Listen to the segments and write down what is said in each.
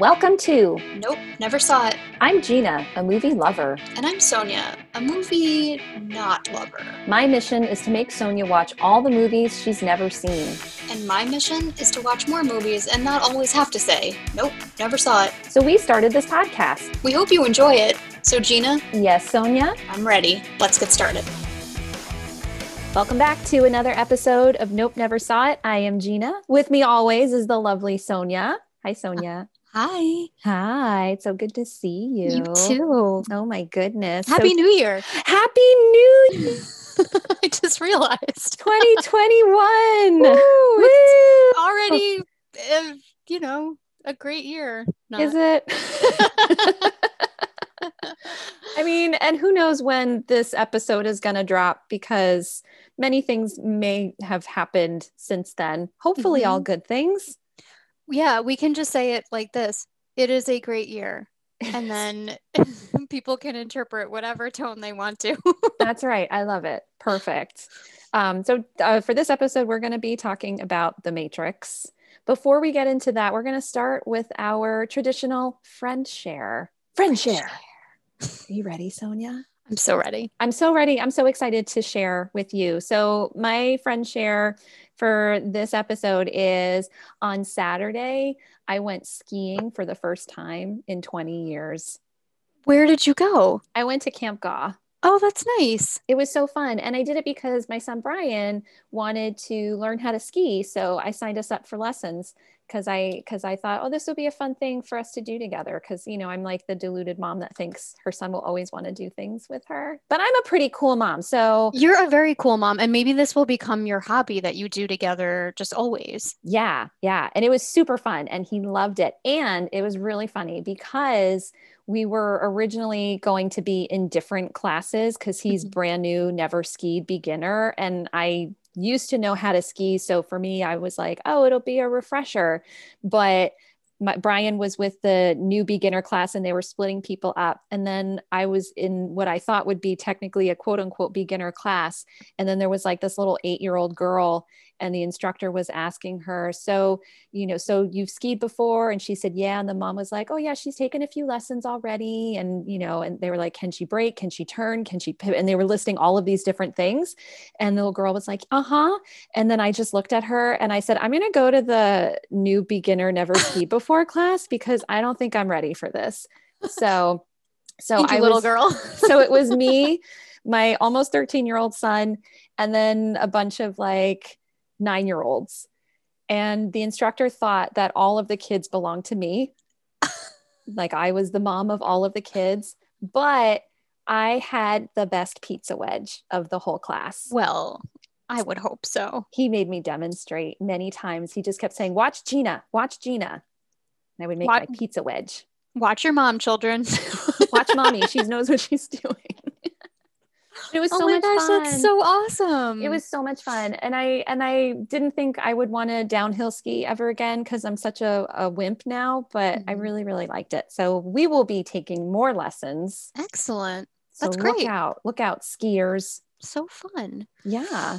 Welcome to Nope, Never Saw It. I'm Gina, a movie lover. And I'm Sonia, a movie not lover. My mission is to make Sonia watch all the movies she's never seen. And my mission is to watch more movies and not always have to say, Nope, Never Saw It. So we started this podcast. We hope you enjoy it. So Gina? Yes, Sonia? I'm ready. Let's get started. Welcome back to another episode of Nope, Never Saw It. I am Gina. With me always is the lovely Sonia. Hi, Sonia. Hi. Hi. It's so good to see you. You too. Oh my goodness. Happy New Year. Happy New Year. I just realized. 2021. Woo, it's already, a great year. Not. Is it? I mean, and who knows when this episode is going to drop, because many things may have happened since then. Hopefully all good things. Yeah, we can just say it like this. It is a great year. And then people can interpret whatever tone they want to. That's right. I love it. Perfect. So for this episode, we're going to be talking about The Matrix. Before we get into that, we're going to start with our traditional friend share. Friend share. Are you ready, Sonia? I'm so ready. I'm so ready. I'm so excited to share with you. So my friend share for this episode is, on Saturday, I went skiing for the first time in 20 years. Where did you go? I went to Camp Gaw. Oh, that's nice. It was so fun. And I did it because my son, Brian, wanted to learn how to ski. So I signed us up for lessons because I thought, oh, this will be a fun thing for us to do together. Because, I'm like the deluded mom that thinks her son will always want to do things with her. But I'm a pretty cool mom. So you're a very cool mom. And maybe this will become your hobby that you do together just always. Yeah. Yeah. And it was super fun. And he loved it. And it was really funny because we were originally going to be in different classes because he's brand new, never skied beginner. And I used to know how to ski. So for me, I was like, oh, it'll be a refresher. But Brian was with the new beginner class and they were splitting people up. And then I was in what I thought would be technically a quote unquote beginner class. And then there was like this little 8-year-old girl and the instructor was asking her, so you've skied before? And she said, yeah. And the mom was like, oh yeah, she's taken a few lessons already. And, and they were like, can she brake? Can she turn? Can she pivot? And they were listing all of these different things. And the little girl was like, uh-huh. And then I just looked at her and I said, I'm going to go to the new beginner never skied before class because I don't think I'm ready for this. So I little girl. So it was me, my almost 13-year-old son, and then a bunch of like 9-year-olds. And the instructor thought that all of the kids belonged to me. Like I was the mom of all of the kids, but I had the best pizza wedge of the whole class. Well, I would hope so. He made me demonstrate many times. He just kept saying, watch Gina, watch Gina. And I would make my pizza wedge. Watch your mom, children. Watch mommy. She knows what she's doing. It was so much fun. Oh my gosh, that's so awesome. It was so much fun. And I didn't think I would want to downhill ski ever again because I'm such a wimp now, but I really, really liked it. So we will be taking more lessons. Excellent. That's great. Look out, skiers. So fun. Yeah.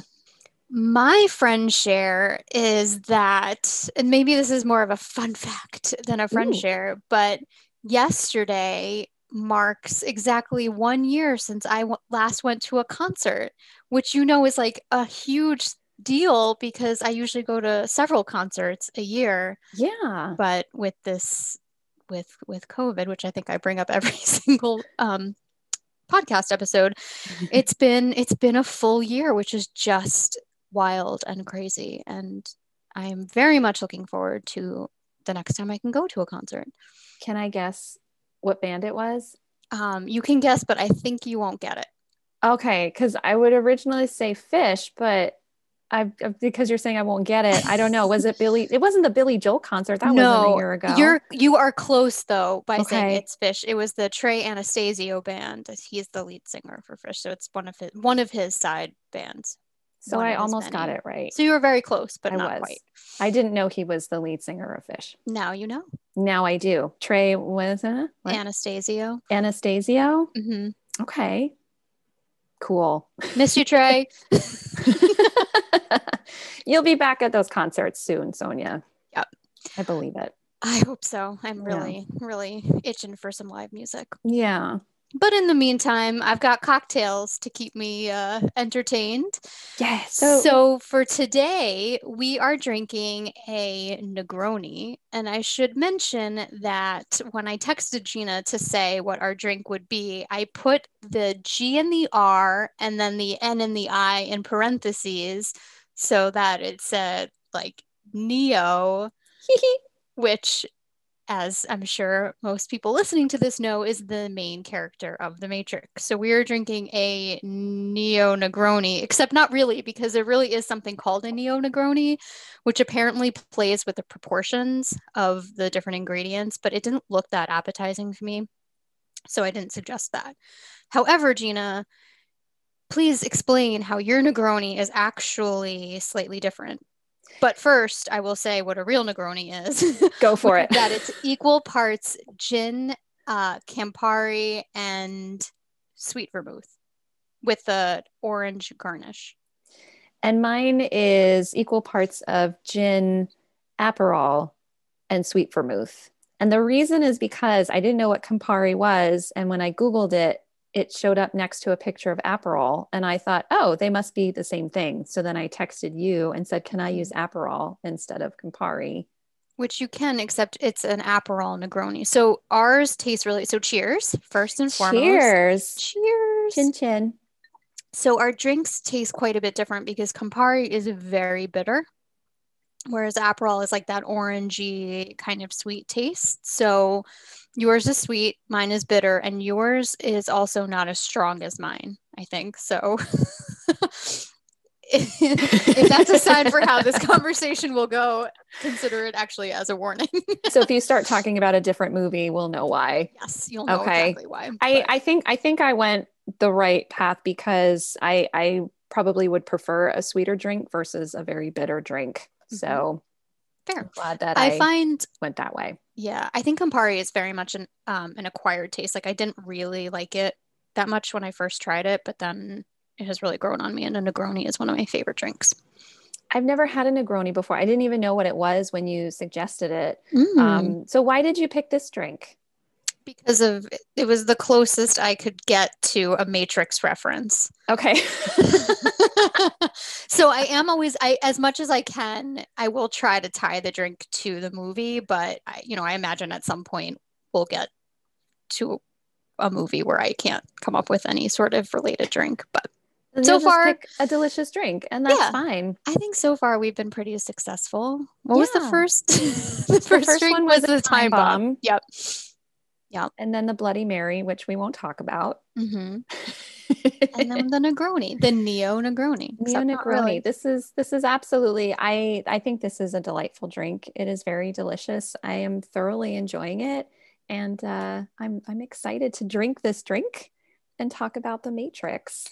My friend share is that, and maybe this is more of a fun fact than a friend share, but yesterday marks exactly 1 year since I last went to a concert, which is like a huge deal because I usually go to several concerts a year. Yeah. But with this, with COVID, which I think I bring up every single podcast episode, it's been a full year, which is just wild and crazy, and I'm very much looking forward to the next time I can go to a concert. Can I guess what band it was? You can guess, but I think you won't get it. Okay, because I would originally say Phish, but because you're saying I won't get it, I don't know. Was it Billy? It wasn't the Billy Joel concert. That wasn't a year ago. You are close though by saying it's Phish. It was the Trey Anastasio band. He's the lead singer for Phish, so it's one of his side bands. So I almost got it right. So you were very close, but not quite. I didn't know he was the lead singer of Phish. Now you know. Now I do. Trey was Anastasio. Anastasio? Mm-hmm. Okay. Cool. Miss you, Trey. You'll be back at those concerts soon, Sonia. Yep. I believe it. I hope so. I'm really, really itching for some live music. Yeah. But in the meantime, I've got cocktails to keep me entertained. Yes. So for today, we are drinking a Negroni. And I should mention that when I texted Gina to say what our drink would be, I put the G and the R and then the N and the I in parentheses so that it said like Neo, which, as I'm sure most people listening to this know, is the main character of The Matrix. So we are drinking a Neo Negroni, except not really, because there really is something called a Neo Negroni, which apparently plays with the proportions of the different ingredients, but it didn't look that appetizing to me, so I didn't suggest that. However, Gina, please explain how your Negroni is actually slightly different. But first, I will say what a real Negroni is. Go for it. That it's equal parts gin, Campari, and sweet vermouth with the orange garnish. And mine is equal parts of gin, Aperol, and sweet vermouth. And the reason is because I didn't know what Campari was. And when I Googled it, it showed up next to a picture of Aperol. And I thought, oh, they must be the same thing. So then I texted you and said, can I use Aperol instead of Campari? Which you can, except it's an Aperol Negroni. So ours tastes really, so cheers, first and foremost. Cheers. Cheers. Chin chin. So our drinks taste quite a bit different because Campari is very bitter, whereas Aperol is like that orangey kind of sweet taste. So yours is sweet, mine is bitter, and yours is also not as strong as mine, I think. So if that's a sign for how this conversation will go, consider it actually as a warning. So if you start talking about a different movie, we'll know why. Yes, you'll know exactly why. I think I went the right path because I probably would prefer a sweeter drink versus a very bitter drink. So fair. I'm glad that I went that way. Yeah, I think Campari is very much an acquired taste. Like I didn't really like it that much when I first tried it, but then it has really grown on me, and a Negroni is one of my favorite drinks. I've never had a Negroni before. I didn't even know what it was when you suggested it. So why did you pick this drink? Because it was the closest I could get to a Matrix reference. Okay. So I am always, as much as I can, I will try to tie the drink to the movie, but I imagine at some point we'll get to a movie where I can't come up with any sort of related drink, but and so far pick a delicious drink, and that's fine. I think so far we've been pretty successful. What was the first? the first drink one was the time bomb. Yep. Yeah. And then the Bloody Mary, which we won't talk about. Mm-hmm. And then the Negroni, the Neo Negroni. Neo Negroni. Really. This is absolutely, I think this is a delightful drink. It is very delicious. I am thoroughly enjoying it. And I'm excited to drink this drink and talk about The Matrix.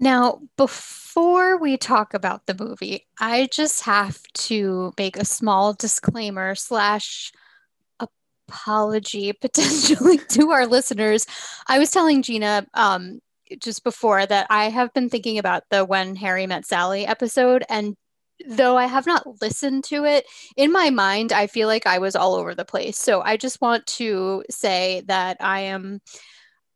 Now, before we talk about the movie, I just have to make a small disclaimer / apology potentially to our listeners. I was telling Gina just before that I have been thinking about the When Harry Met Sally episode, and though I have not listened to it, in my mind I feel like I was all over the place. So I just want to say that I am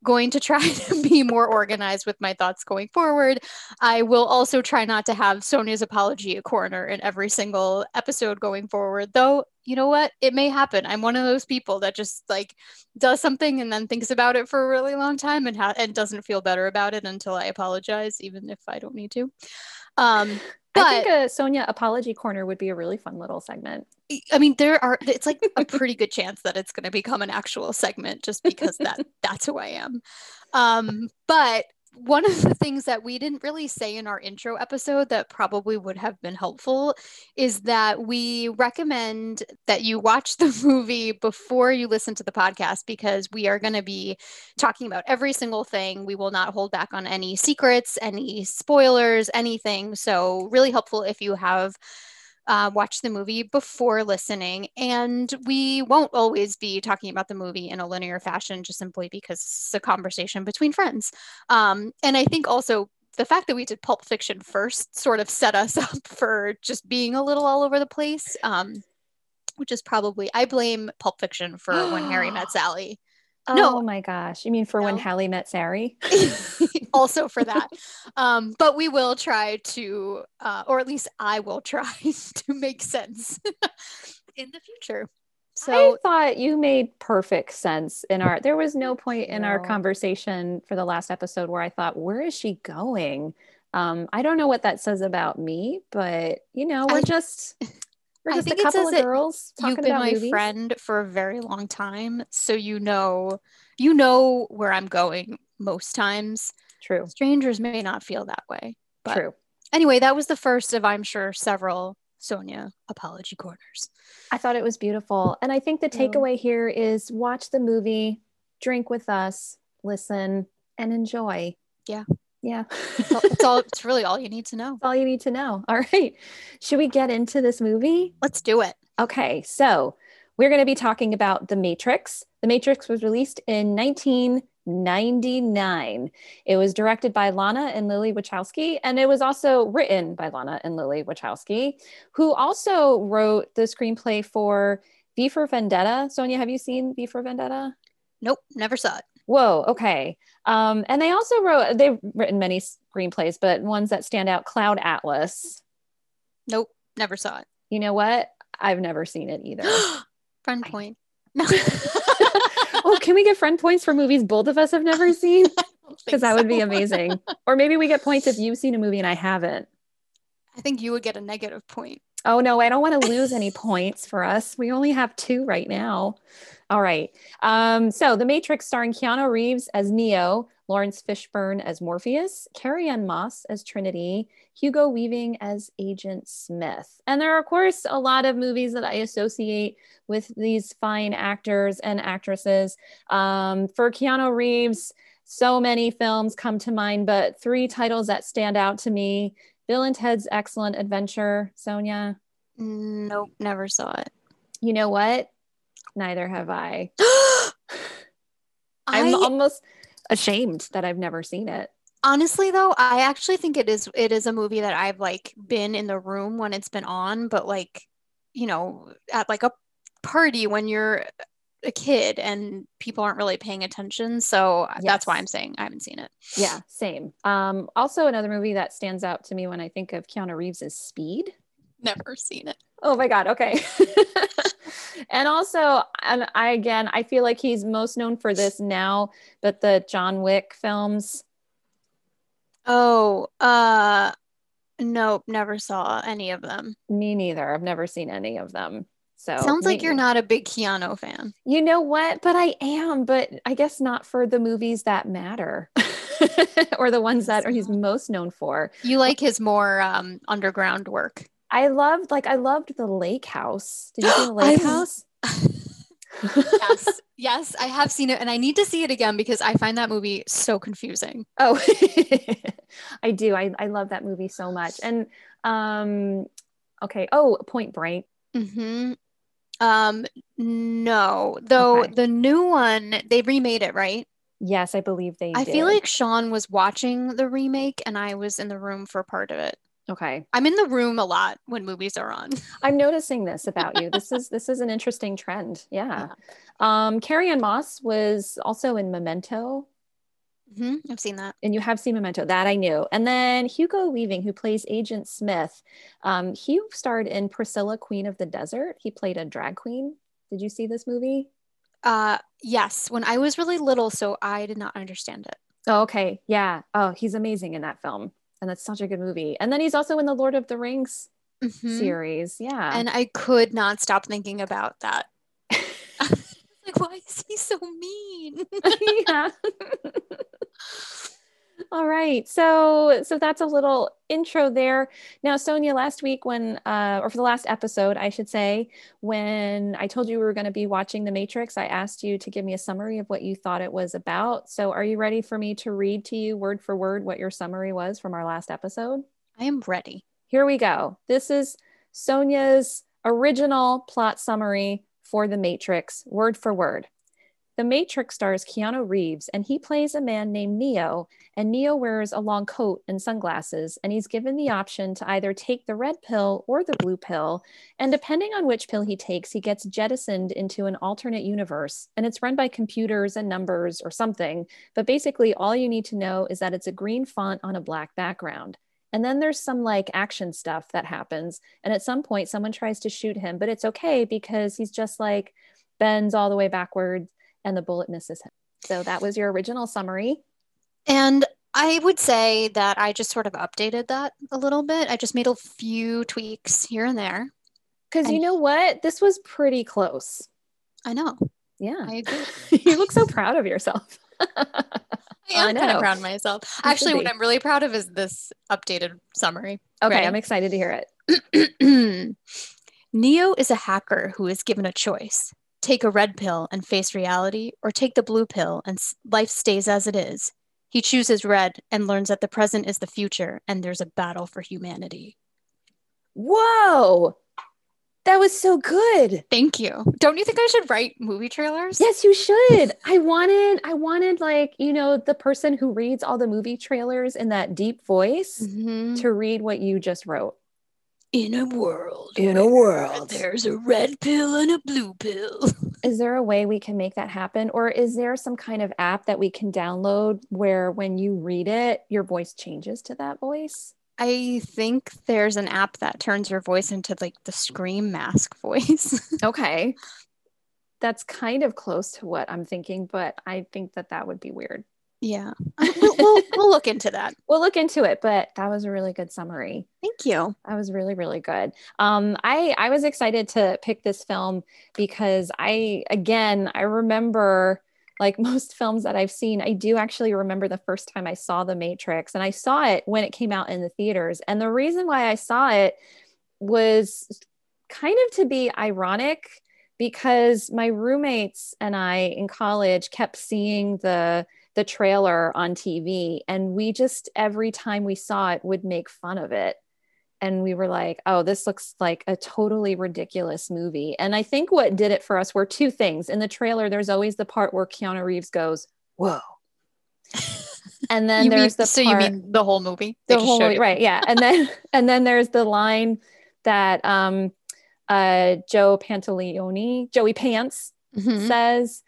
going to try to be more organized with my thoughts going forward. I will also try not to have Sonia's apology corner in every single episode going forward, though, you know what? It may happen. I'm one of those people that just like does something and then thinks about it for a really long time and doesn't feel better about it until I apologize, even if I don't need to. But I think a Sonia apology corner would be a really fun little segment. I mean, it's like a pretty good chance that it's going to become an actual segment just because that's who I am. But one of the things that we didn't really say in our intro episode that probably would have been helpful is that we recommend that you watch the movie before you listen to the podcast, because we are going to be talking about every single thing. We will not hold back on any secrets, any spoilers, anything. So really helpful if you have watch the movie before listening. And we won't always be talking about the movie in a linear fashion, just simply because it's a conversation between friends. And I think also the fact that we did Pulp Fiction first sort of set us up for just being a little all over the place. which is probably, I blame Pulp Fiction for When Harry Met Sally. Oh my gosh. You mean for When Hallie Met Sari? Also for that. But we will try to, or at least I will try to make sense in the future. So I thought you made perfect sense in our, there was no point in our conversation for the last episode where I thought, where is she going? I don't know what that says about me, but you know, we're just a couple of girls talking about movies. You've been my friend for a very long time, so you know where I'm going most times. True. Strangers may not feel that way. But true. Anyway, that was the first of, I'm sure, several Sonia apology corners. I thought it was beautiful. And I think the takeaway here is watch the movie, drink with us, listen, and enjoy. Yeah. Yeah. It's really all you need to know. It's all you need to know. All right. Should we get into this movie? Let's do it. Okay. So we're going to be talking about The Matrix. The Matrix was released in 1999. It was directed by Lana and Lily Wachowski, and it was also written by Lana and Lily Wachowski, who also wrote the screenplay for V for Vendetta. Sonia, have you seen V for Vendetta? Nope. Never saw it. Whoa. Okay. And they also wrote, they've written many screenplays, but ones that stand out, Cloud Atlas. Nope. Never saw it. You know what? I've never seen it either. Friend point. No. Well, can we get friend points for movies both of us have never seen? Because that would be amazing. Or maybe we get points if you've seen a movie and I haven't. I think you would get a negative point. Oh, no, I don't want to lose any points for us. We only have 2 right now. All right. So The Matrix, starring Keanu Reeves as Neo, Laurence Fishburne as Morpheus, Carrie-Anne Moss as Trinity, Hugo Weaving as Agent Smith. And there are, of course, a lot of movies that I associate with these fine actors and actresses. For Keanu Reeves, so many films come to mind, but 3 titles that stand out to me. Bill and Ted's Excellent Adventure, Sonia? Nope, never saw it. You know what? Neither have I. I'm almost ashamed that I've never seen it. Honestly, though, I actually think it is a movie that I've like been in the room when it's been on, but like, you know, at like a party when you're a kid and people aren't really paying attention, so yes. That's why I'm saying I haven't seen it. Yeah, same. Also another movie that stands out to me when I think of Keanu Reeves is Speed. Never seen it. Oh my god, okay. And also, and I feel like he's most known for this now, but the John Wick films. Nope, never saw any of them. Me neither. I've never seen any of them. So sounds like you're not a big Keanu fan. You know what? But I am, but I guess not for the movies that matter or the ones that he's most known for. You like his more underground work. I loved The Lake House. Did you see The Lake House? Yes, I have seen it, and I need to see it again because I find that movie so confusing. Oh, I do. I love that movie so much. And okay. Oh, Point Break. Mm-hmm. No, though okay. The new one, they remade it, right? Yes, I believe they did. I feel like Sean was watching the remake and I was in the room for part of it. Okay. I'm in the room a lot when movies are on. I'm noticing this about you. This is an interesting trend. Yeah. Carrie-Anne Moss was also in Memento. Mm-hmm. I've seen that. And you have seen Memento, that I knew. And then Hugo Weaving, who plays Agent Smith, he starred in Priscilla, Queen of the Desert. He played a drag queen. Did you see this movie? Yes, when I was really little, so I did not understand it. Oh, okay. Yeah. Oh, he's amazing in that film. And that's such a good movie. And then he's also in the Lord of the Rings series. Yeah. And I could not stop thinking about that. Like, why is he so mean? Yeah. All right. So that's a little intro there. Now, Sonia, last week for the last episode, I should say, when I told you we were going to be watching The Matrix, I asked you to give me a summary of what you thought it was about. So are you ready for me to read to you word for word what your summary was from our last episode? I am ready. Here we go. This is Sonia's original plot summary for The Matrix, word for word. The Matrix stars Keanu Reeves, and he plays a man named Neo, and Neo wears a long coat and sunglasses, and he's given the option to either take the red pill or the blue pill, and depending on which pill he takes, he gets jettisoned into an alternate universe, and it's run by computers and numbers or something, but basically all you need to know is that it's a green font on a black background. And then there's some like action stuff that happens, and at some point someone tries to shoot him, but it's okay because he's just like bends all the way backwards, and the bullet misses him. So that was your original summary. And I would say that I just sort of updated that a little bit. I just made a few tweaks here and there. Because you know what? This was pretty close. I know. Yeah. I agree. You look so proud of yourself. I am kind of proud of myself. Actually, what I'm really proud of is this updated summary. Okay, right? I'm excited to hear it. Neo is a hacker who is given a choice. Take a red pill and face reality, or take the blue pill and life stays as it is. He chooses red and learns that the present is the future and there's a battle for humanity. Whoa! That was so good. Thank you. Don't you think I should write movie trailers? Yes, you should. I wanted like, you know, the person who reads all the movie trailers in that deep voice to read what you just wrote. In a world, there's a red pill and a blue pill. Is there a way we can make that happen? Or is there some kind of app that we can download where when you read it, your voice changes to that voice? I think there's an app that turns your voice into like the Scream mask voice. Okay. That's kind of close to what I'm thinking, but I think that would be weird. Yeah. We'll look into that. We'll look into it, but that was a really good summary. Thank you. That was really, really good. I was excited to pick this film because I remember, like most films that I've seen, I do actually remember the first time I saw The Matrix, and I saw it when it came out in the theaters. And the reason why I saw it was kind of to be ironic because my roommates and I in college kept seeing the trailer on TV. And we just, every time we saw it, would make fun of it. And we were like, oh, this looks like a totally ridiculous movie. And I think what did it for us were two things. In the trailer, there's always the part where Keanu Reeves goes, whoa. And then you mean the whole movie? The whole movie, right, yeah. And then there's the line that Joey Pants says,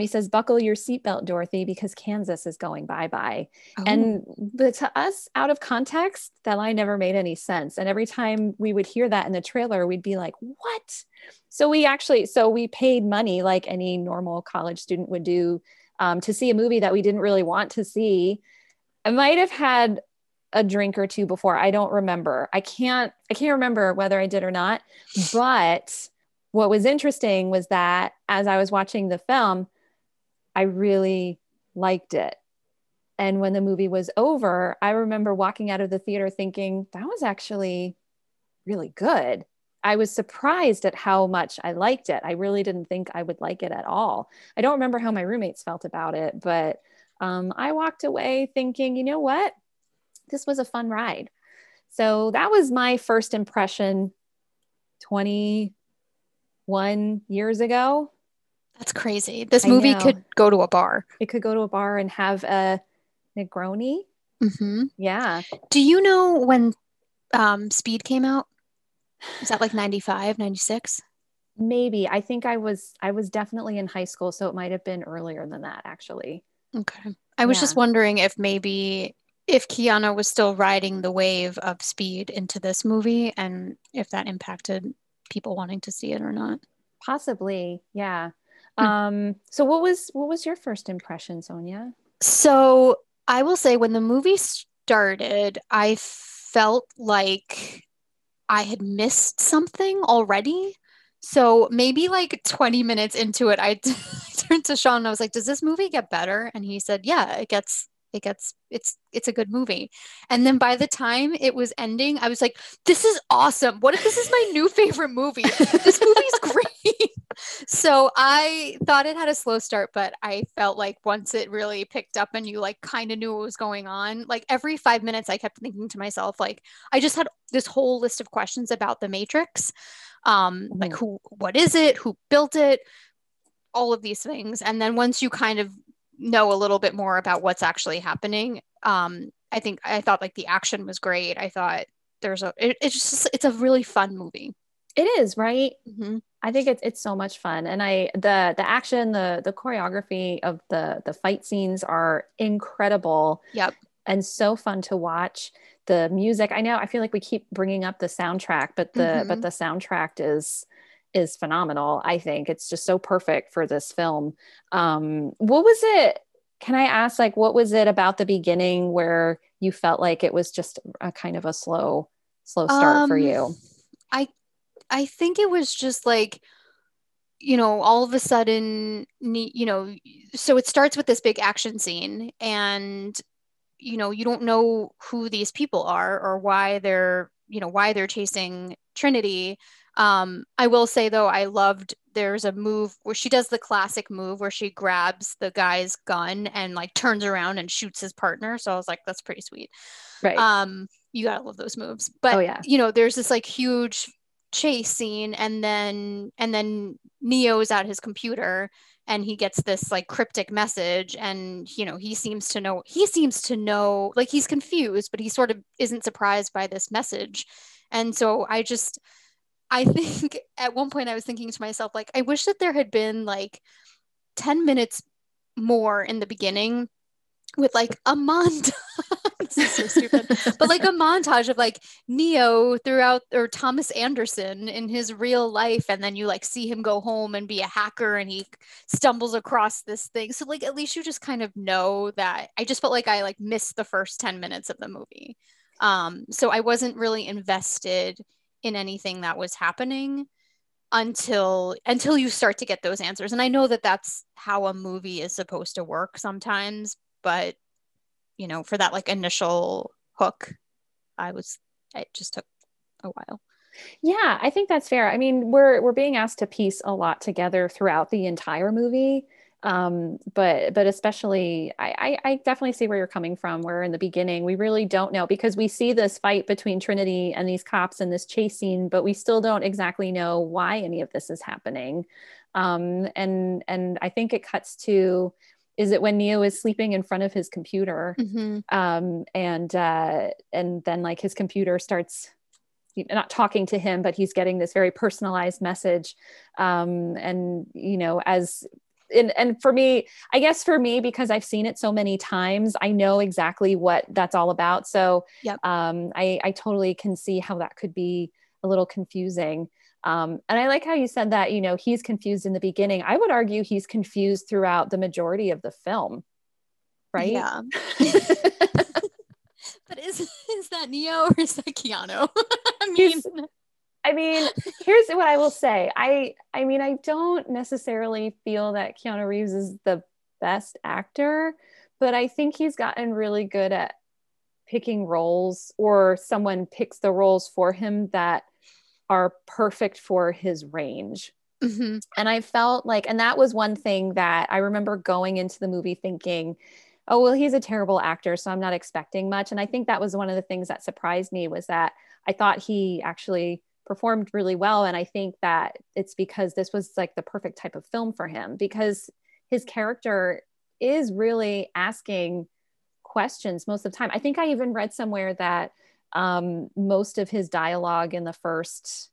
he says, buckle your seatbelt, Dorothy, because Kansas is going bye-bye. Oh. But to us, out of context, that line never made any sense. And every time we would hear that in the trailer, we'd be like, what? So we paid money like any normal college student would do to see a movie that we didn't really want to see. I might have had a drink or two before. I don't remember. I can't remember whether I did or not, but... What was interesting was that as I was watching the film, I really liked it. And when the movie was over, I remember walking out of the theater thinking, that was actually really good. I was surprised at how much I liked it. I really didn't think I would like it at all. I don't remember how my roommates felt about it, but I walked away thinking, you know what? This was a fun ride. So that was my first impression 21 years ago. That's crazy. This movie could go to a bar. It could go to a bar and have a Negroni. Mm-hmm. Yeah. Do you know when Speed came out? Is that like 95, 96? Maybe. I think I was definitely in high school, so it might have been earlier than that, actually. Okay. I was just wondering if maybe if Keanu was still riding the wave of Speed into this movie and if that impacted people wanting to see it or not. Possibly, yeah. So what was your first impression, Sonia? So I will say when the movie started, I felt like I had missed something already. So maybe like 20 minutes into it, I turned to Sean and I was like, does this movie get better? And he said, yeah, it's a good movie. And then by the time it was ending, I was like, this is awesome. What if this is my new favorite movie? This movie's great. So I thought it had a slow start, but I felt like once it really picked up and you like kind of knew what was going on, like every 5 minutes I kept thinking to myself, like I just had this whole list of questions about The Matrix. Like what is it? Who built it? all of these things. And then once you kind of know a little bit more about what's actually happening, I thought like the action was great. I thought it's a really fun movie. It is, right? Mm-hmm. I think it's so much fun. And the action, the choreography of the fight scenes are incredible. Yep. And so fun to watch. The music, I know, I feel like we keep bringing up the soundtrack, but the soundtrack is phenomenal. I think it's just so perfect for this film. What was it? Can I ask, like, what was it about the beginning where you felt like it was just a kind of a slow start for you? I think it was just like, you know, all of a sudden, you know, so it starts with this big action scene and, you know, you don't know who these people are or why they're chasing Trinity. I will say though, I loved, there's a move where she does the classic move where she grabs the guy's gun and like turns around and shoots his partner. So I was like, that's pretty sweet. Right. You gotta love those moves, but you know, there's this like huge chase scene. And then Neo's at his computer and he gets this like cryptic message and, you know, he seems to know, like he's confused, but he sort of isn't surprised by this message. And so I think at one point I was thinking to myself, like, I wish that there had been like 10 minutes more in the beginning with like a montage. This is so stupid. But like a montage of like Neo throughout, or Thomas Anderson in his real life. And then you like see him go home and be a hacker and he stumbles across this thing. So like, at least you just kind of know that. I just felt like I like missed the first 10 minutes of the movie. So I wasn't really invested in anything that was happening until you start to get those answers. And I know that that's how a movie is supposed to work sometimes, but you know, for that like initial hook, it just took a while. Yeah, I think that's fair. I mean, we're being asked to piece a lot together throughout the entire movie. But especially, I definitely see where you're coming from, where in the beginning, we really don't know, because we see this fight between Trinity and these cops and this chase scene, but we still don't exactly know why any of this is happening. And I think it cuts to, is it when Neo is sleeping in front of his computer? Mm-hmm. And then like his computer starts not talking to him, but he's getting this very personalized message. And you know, and for me, I guess for me, because I've seen it so many times, I know exactly what that's all about. So yep. I totally can see how that could be a little confusing. And I like how you said that, you know, he's confused in the beginning. I would argue he's confused throughout the majority of the film, right? Yeah. But is that Neo or is that Keanu? I mean, here's what I will say. I mean, I don't necessarily feel that Keanu Reeves is the best actor, but I think he's gotten really good at picking roles, or someone picks the roles for him that are perfect for his range. Mm-hmm. And I felt like, and that was one thing that I remember going into the movie thinking, oh, well, he's a terrible actor, so I'm not expecting much. And I think that was one of the things that surprised me, was that I thought he actually performed really well. And I think that it's because this was like the perfect type of film for him, because his character is really asking questions most of the time. I think I even read somewhere that most of his dialogue in the first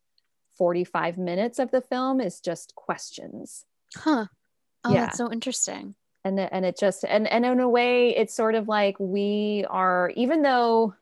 45 minutes of the film is just questions. Huh. Oh, yeah. That's so interesting. And it just, and in a way, it's sort of like we are, even though,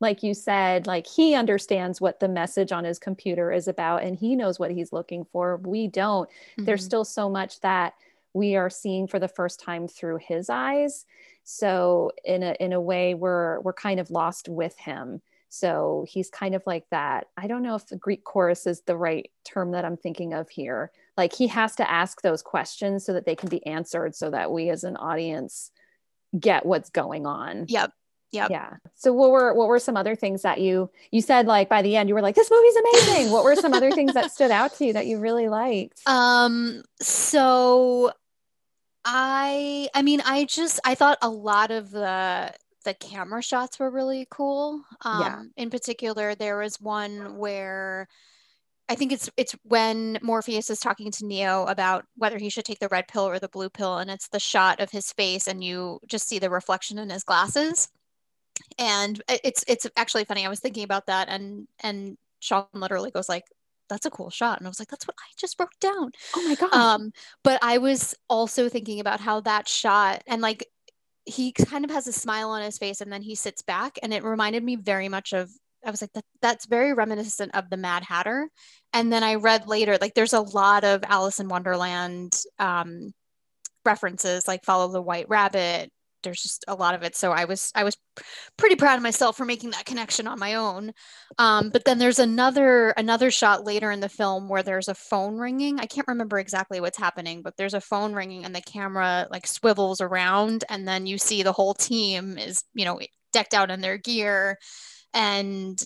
like you said, like he understands what the message on his computer is about and he knows what he's looking for. We don't. Mm-hmm. There's still so much that we are seeing for the first time through his eyes. So in a way we're kind of lost with him. So he's kind of like that. I don't know if the Greek chorus is the right term that I'm thinking of here. Like he has to ask those questions so that they can be answered, so that we as an audience get what's going on. Yep. Yep. Yeah. So what were some other things that you said, like by the end you were like, this movie's amazing. What were some other things that stood out to you that you really liked? So I thought a lot of the camera shots were really cool. In particular, there was one where I I think it's when Morpheus is talking to Neo about whether he should take the red pill or the blue pill, and it's the shot of his face and you just see the reflection in his glasses. And it's actually funny. I was thinking about that, and Sean literally goes like, that's a cool shot. And I was like, that's what I just wrote down. Oh my God. But I was also thinking about how that shot, and like, he kind of has a smile on his face and then he sits back, and it reminded me very much of, I was like, that's very reminiscent of the Mad Hatter. And then I read later, like there's a lot of Alice in Wonderland references, like Follow the White Rabbit. There's just a lot of it. So I was pretty proud of myself for making that connection on my own. But then there's another shot later in the film where there's a phone ringing. I can't remember exactly what's happening, but there's a phone ringing and the camera like swivels around, and then you see the whole team is, you know, decked out in their gear. And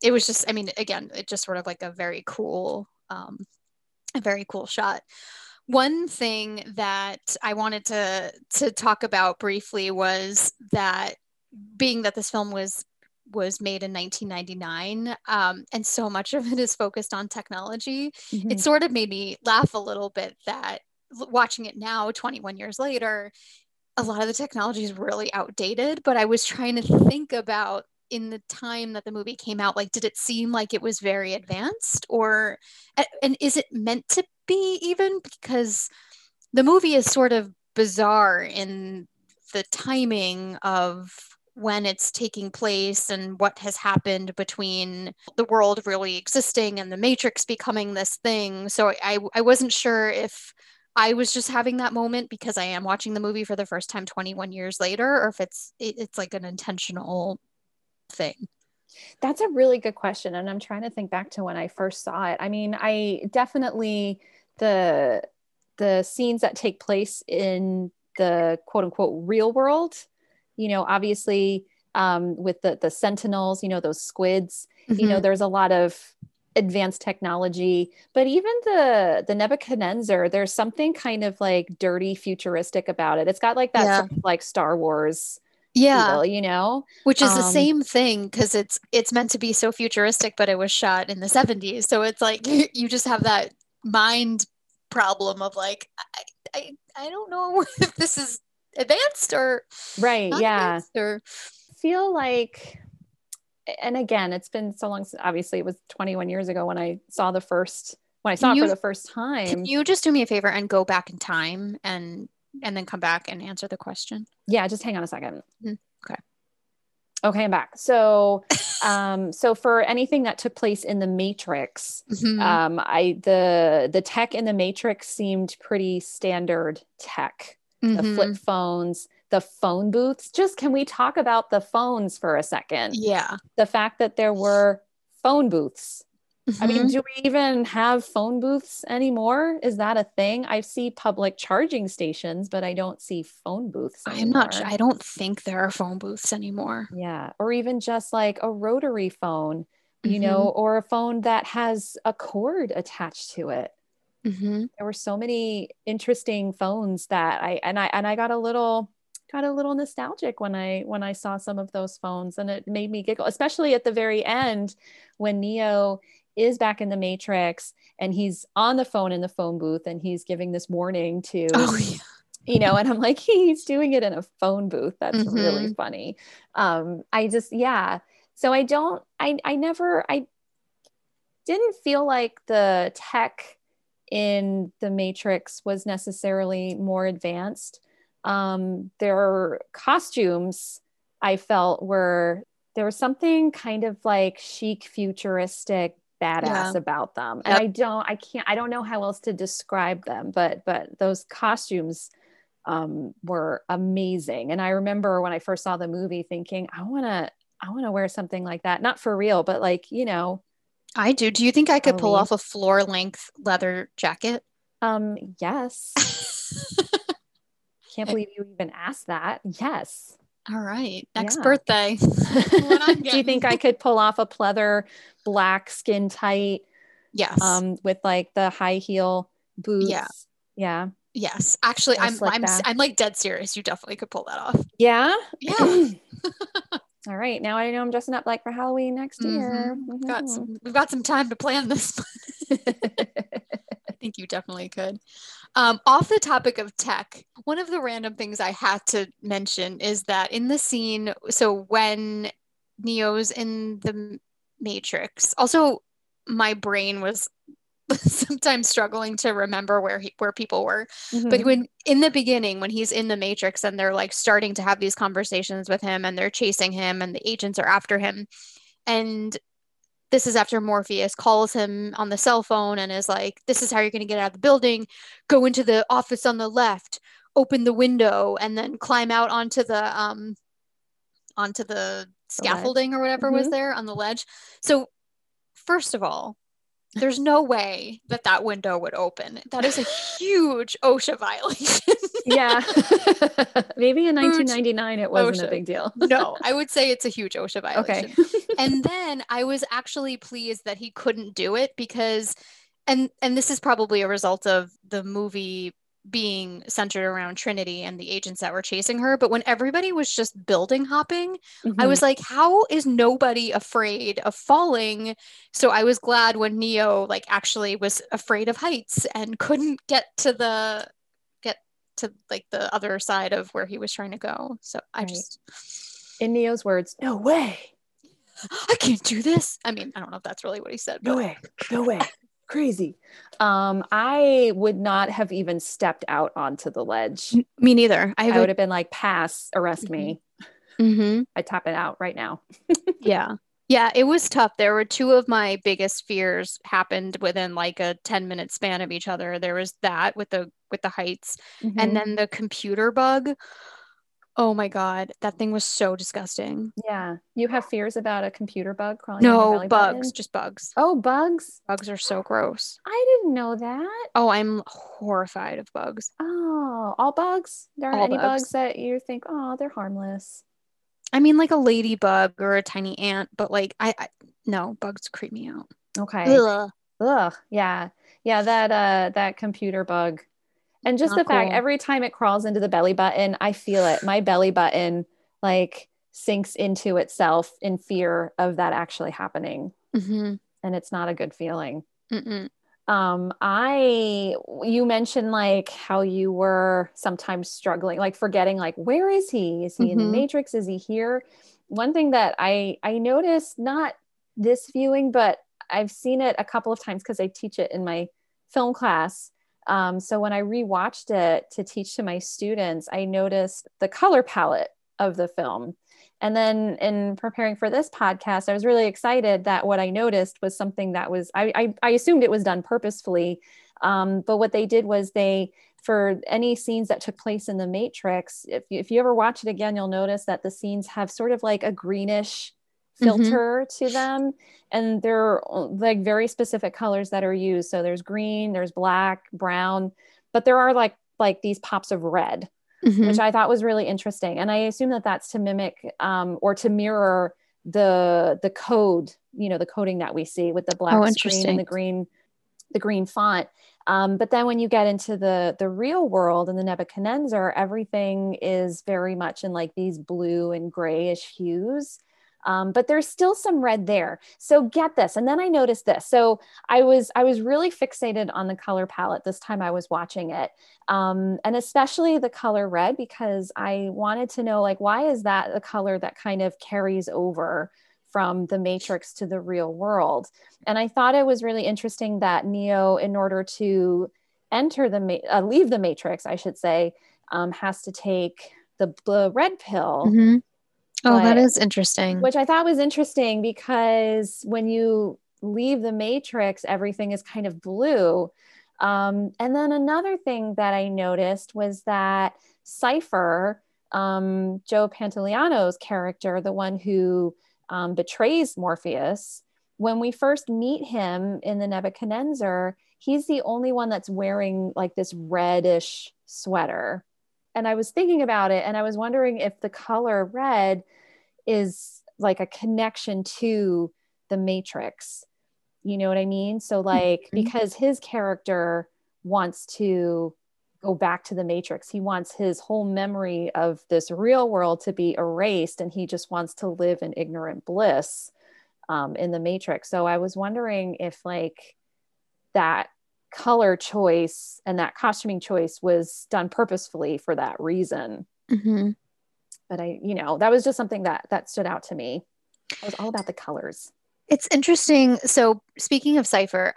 it was just, I mean, again, it just sort of like a very cool shot. One thing that I wanted to talk about briefly was that, being that this film was made in 1999, and so much of it is focused on technology, mm-hmm. It sort of made me laugh a little bit that watching it now, 21 years later, a lot of the technology is really outdated. But I was trying to think about, in the time that the movie came out, like, did it seem like it was very advanced, or, and is it meant to be even? Because the movie is sort of bizarre in the timing of when it's taking place and what has happened between the world really existing and the Matrix becoming this thing. So I wasn't sure if I was just having that moment because I am watching the movie for the first time 21 years later, or if it's like an intentional thing. That's a really good question, and I'm trying to think back to when I first saw it. I mean, I definitely, the scenes that take place in the quote unquote real world, you know, obviously with the sentinels, you know, those squids, mm-hmm. you know, there's a lot of advanced technology. But even the Nebuchadnezzar, there's something kind of like dirty futuristic about it. It's got like that sort of like Star Wars. Yeah, feel, you know, which is the same thing, because it's meant to be so futuristic, but it was shot in the 70s. So it's like you just have that mind problem of like, I don't know if this is advanced or right. Yeah, or feel like, and again, it's been so long. Obviously, it was 21 years ago when I saw it for the first time. Can you just do me a favor and go back in time and then come back and answer the question? Yeah, just hang on a second. Okay, I'm back. So so for anything that took place in the Matrix, mm-hmm. The tech in the Matrix seemed pretty standard tech. Mm-hmm. The flip phones, the phone booths. Just, can we talk about the phones for a second? Yeah. The fact that there were phone booths. Mm-hmm. I mean, do we even have phone booths anymore? Is that a thing? I see public charging stations, but I don't see phone booths anymore. I'm not sure. I don't think there are phone booths anymore. Yeah. Or even just like a rotary phone, you mm-hmm. know, or a phone that has a cord attached to it. Mm-hmm. There were so many interesting phones that I got a little nostalgic when I saw some of those phones, and it made me giggle, especially at the very end when Neo is back in the Matrix and he's on the phone in the phone booth and he's giving this warning to, you know, and I'm like, he's doing it in a phone booth. That's mm-hmm. really funny. So I didn't feel like the tech in the Matrix was necessarily more advanced. Their costumes, I felt, there was something kind of like chic, futuristic, badass about them. And I don't know how else to describe them, but those costumes were amazing. And I remember when I first saw the movie thinking, I want to wear something like that. Not for real, but like, you know, I do. Do you think I could pull off a floor length leather jacket? Yes. Can't believe you even asked that. Yes. All right. Next birthday. Do you think I could pull off a pleather black skin tight? Yes. With like the high heel boots. Yeah. Yeah. Yes. Actually, I'm like dead serious. You definitely could pull that off. Yeah. Yeah. All right, now I know I'm dressing up like for Halloween next year. Mm-hmm. We've got some time to plan this. I think you definitely could. Off the topic of tech, one of the random things I had to mention is that in the scene, so when Neo's in the Matrix, also my brain was sometimes struggling to remember where people were. Mm-hmm. But when in the beginning, when he's in the Matrix and they're like starting to have these conversations with him and they're chasing him and the agents are after him. And this is after Morpheus calls him on the cell phone and is like, this is how you're going to get out of the building. Go into the office on the left, open the window, and then climb out onto the scaffolding or whatever was there on the ledge. So first of all, there's no way that window would open. That is a huge OSHA violation. Yeah. Maybe in 1999 it wasn't OSHA. A big deal. No, I would say it's a huge OSHA violation. Okay. And then I was actually pleased that he couldn't do it because, and this is probably a result of the movie being centered around Trinity and the agents that were chasing her. But when everybody was just building hopping, I was like, how is nobody afraid of falling? So I was glad when Neo like actually was afraid of heights and couldn't get to like the other side of where he was trying to go. So I just, in Neo's words, no way. I can't do this. I mean, I don't know if that's really what he said. No way. Crazy. I would not have even stepped out onto the ledge. Me neither. I would have been like, pass, arrest me. Mm-hmm. I top it out right now. Yeah. It was tough. There were two of my biggest fears happened within like a 10-minute span of each other. There was that with the heights and then the computer bug. Oh my God. That thing was so disgusting. Yeah. You have fears about a computer bug crawling? No, bugs, just bugs. Oh, bugs. Bugs are so gross. I didn't know that. Oh, I'm horrified of bugs. Oh, all bugs? There aren't any bugs that you think, oh, they're harmless. I mean, like a ladybug or a tiny ant, but like, no, bugs creep me out. Okay. Ugh. Yeah. Yeah. That computer bug. And just the fact every time it crawls into the belly button, I feel it. My belly button like sinks into itself in fear of that actually happening. Mm-hmm. And it's not a good feeling. Mm-mm. You mentioned like how you were sometimes struggling, like forgetting, like, where is he? Is he in the Matrix? Is he here? One thing that I noticed, not this viewing, but I've seen it a couple of times because I teach it in my film class. So when I rewatched it to teach to my students, I noticed the color palette of the film. And then in preparing for this podcast, I was really excited that what I noticed was something that was, I assumed it was done purposefully. But what they did was for any scenes that took place in the Matrix, if you ever watch it again, you'll notice that the scenes have sort of like a greenish filter to them, and they're like very specific colors that are used. So there's green, there's black, brown, but there are like these pops of red, which I thought was really interesting. And I assume that's to mimic or to mirror the code, you know, the coding that we see with the black screen and the green font. But then when you get into the real world and the Nebuchadnezzar, everything is very much in like these blue and grayish hues. But there's still some red there. So get this. And then I noticed this. So I was really fixated on the color palette this time I was watching it. And especially the color red, because I wanted to know, like, why is that the color that kind of carries over from the Matrix to the real world? And I thought it was really interesting that Neo, in order to leave the Matrix, I should say, has to take the red pill. Mm-hmm. Oh, that is interesting. Which I thought was interesting because when you leave the Matrix, everything is kind of blue. And then another thing that I noticed was that Cypher, Joe Pantoliano's character, the one who betrays Morpheus, when we first meet him in the Nebuchadnezzar, he's the only one that's wearing like this reddish sweater. And I was thinking about it and I was wondering if the color red is like a connection to the Matrix. You know what I mean? So like, because his character wants to go back to the Matrix. He wants his whole memory of this real world to be erased, and he just wants to live in ignorant bliss in the Matrix. So I was wondering if like that color choice and that costuming choice was done purposefully for that reason. Mm-hmm. But I, you know, that was just something that stood out to me. It was all about the colors. It's interesting. So speaking of Cypher,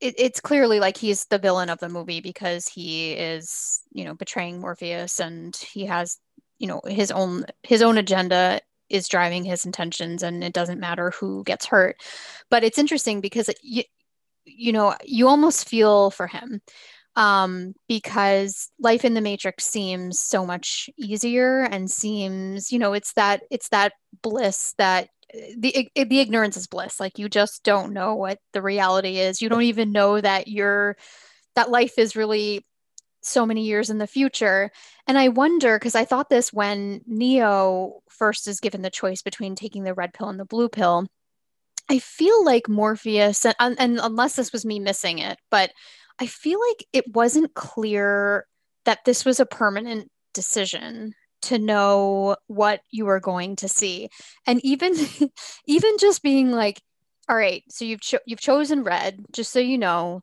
it's clearly like he's the villain of the movie because he is, you know, betraying Morpheus, and he has, you know, his own agenda is driving his intentions, and it doesn't matter who gets hurt. But it's interesting because you almost feel for him because life in the Matrix seems so much easier and seems, you know, it's that bliss that the ignorance is bliss. Like, you just don't know what the reality is. You don't even know that that life is really so many years in the future. And I wonder, because I thought this when Neo first is given the choice between taking the red pill and the blue pill, I feel like Morpheus, and unless this was me missing it, but I feel like it wasn't clear that this was a permanent decision to know what you were going to see. And even just being like, all right, so you've chosen red, just so you know,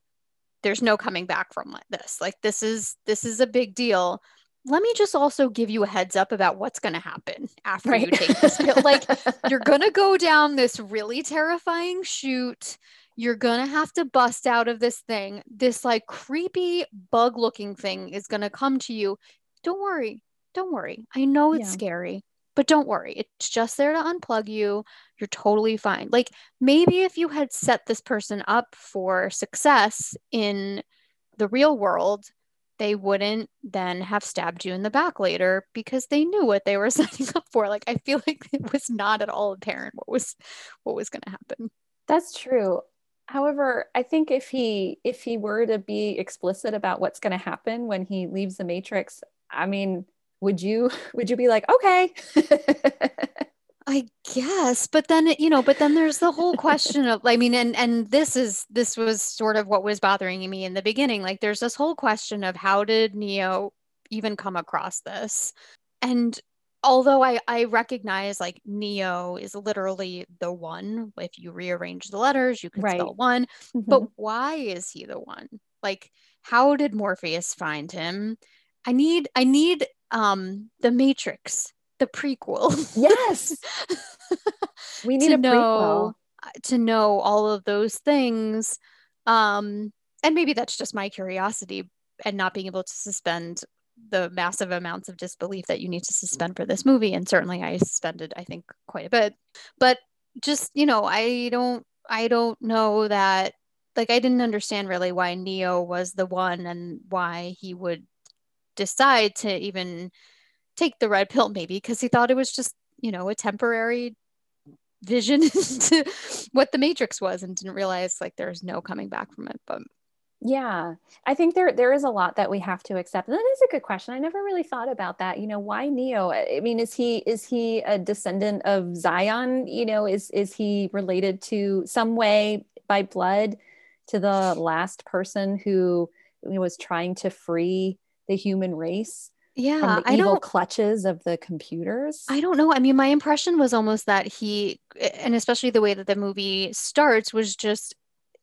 there's no coming back from this. Like, this is a big deal. Let me just also give you a heads up about what's going to happen after you take this pill. Like, you're going to go down this really terrifying chute. You're going to have to bust out of this thing. This like creepy bug looking thing is going to come to you. Don't worry. Don't worry. I know it's scary, but don't worry. It's just there to unplug you. You're totally fine. Like, maybe if you had set this person up for success in the real world, they wouldn't then have stabbed you in the back later because they knew what they were setting up for. Like, I feel like it was not at all apparent what was going to happen. That's true. However, I think if he were to be explicit about what's going to happen when he leaves the Matrix, I mean, would you be like, okay? I guess, but then there's the whole question of, I mean, and this was sort of what was bothering me in the beginning. Like, there's this whole question of how did Neo even come across this? And although I recognize, like, Neo is literally the one, if you rearrange the letters, you can spell one, mm-hmm. But why is he the one? Like, how did Morpheus find him? I need The Matrix, the prequel. Yes. We need to know all of those things. And maybe that's just my curiosity and not being able to suspend the massive amounts of disbelief that you need to suspend for this movie. And certainly I suspended, I think, quite a bit, but just, you know, I don't know that, like, I didn't understand really why Neo was the one and why he would decide to even take the red pill, maybe because he thought it was just, you know, a temporary vision into what the Matrix was, and didn't realize, like, there's no coming back from it. But yeah, I think there is a lot that we have to accept. And that is a good question. I never really thought about that. You know, why Neo? I mean, is he a descendant of Zion? You know, is he related to some way by blood to the last person who was trying to free the human race from the evil clutches of the computers? I don't know. I mean, my impression was almost that he, and especially the way that the movie starts, was just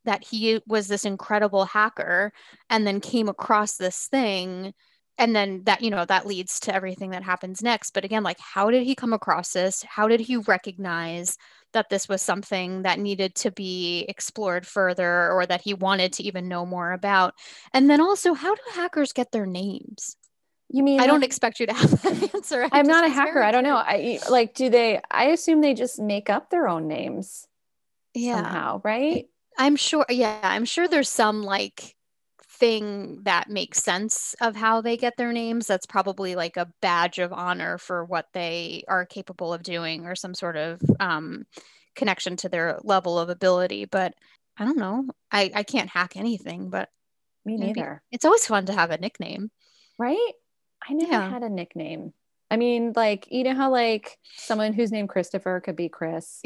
that he was this incredible hacker and then came across this thing. And then that, you know, that leads to everything that happens next. But again, like, how did he come across this? How did he recognize that this was something that needed to be explored further, or that he wanted to even know more about? And then also, how do hackers get their names? You mean, I don't expect you to have that answer. I'm not a hacker. I don't know. I assume they just make up their own names somehow, right? I'm sure. Yeah. I'm sure there's some like thing that makes sense of how they get their names. That's probably like a badge of honor for what they are capable of doing, or some sort of connection to their level of ability. But I don't know. I can't hack anything, but me neither. It's always fun to have a nickname. Right? I never had a nickname. I mean, like, you know how like someone who's named Christopher could be Chris,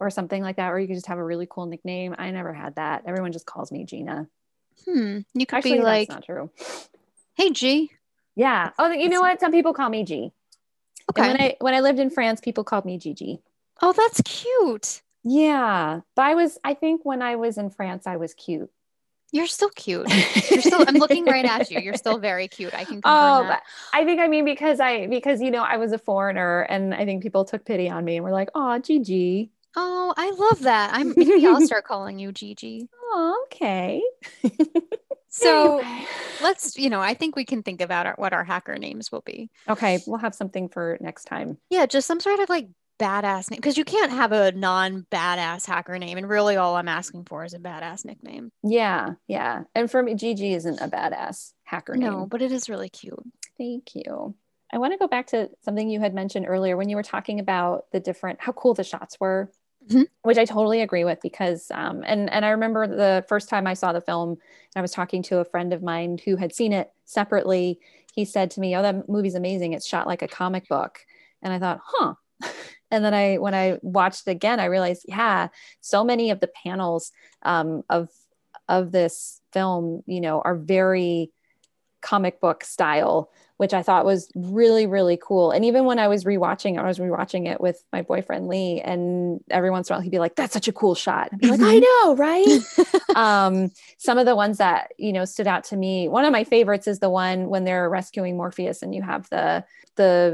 or something like that, or you could just have a really cool nickname. I never had that. Everyone just calls me Gina. You could actually be like, that's not true. Hey, G. Yeah. Oh, you know what? Some people call me G. Okay. And when I lived in France, people called me Gigi. Oh, that's cute. Yeah. But I think when I was in France, I was cute. You're still cute. I'm looking right at you. You're still very cute. I can confirm that. I think, because you know, I was a foreigner and I think people took pity on me and were like, oh, Gigi. Oh, I love that. Maybe I'll start calling you Gigi. Oh, okay. So anyway, let's, I think we can think about what our hacker names will be. Okay. We'll have something for next time. Yeah. Just some sort of like badass name. Cause you can't have a non-badass hacker name. And really all I'm asking for is a badass nickname. Yeah. Yeah. And for me, Gigi isn't a badass hacker name. No, but it is really cute. Thank you. I want to go back to something you had mentioned earlier when you were talking about how cool the shots were, mm-hmm. which I totally agree with because, and I remember the first time I saw the film and I was talking to a friend of mine who had seen it separately. He said to me, oh, that movie's amazing. It's shot like a comic book. And I thought, huh. And then when I watched it again, I realized, yeah, so many of the panels, of this film, are very comic book style, which I thought was really, really cool. And even when I was rewatching it with my boyfriend Lee, and every once in a while he'd be like, that's such a cool shot. I'd be like, I know, right? Some of the ones that, stood out to me, one of my favorites is the one when they're rescuing Morpheus and you have the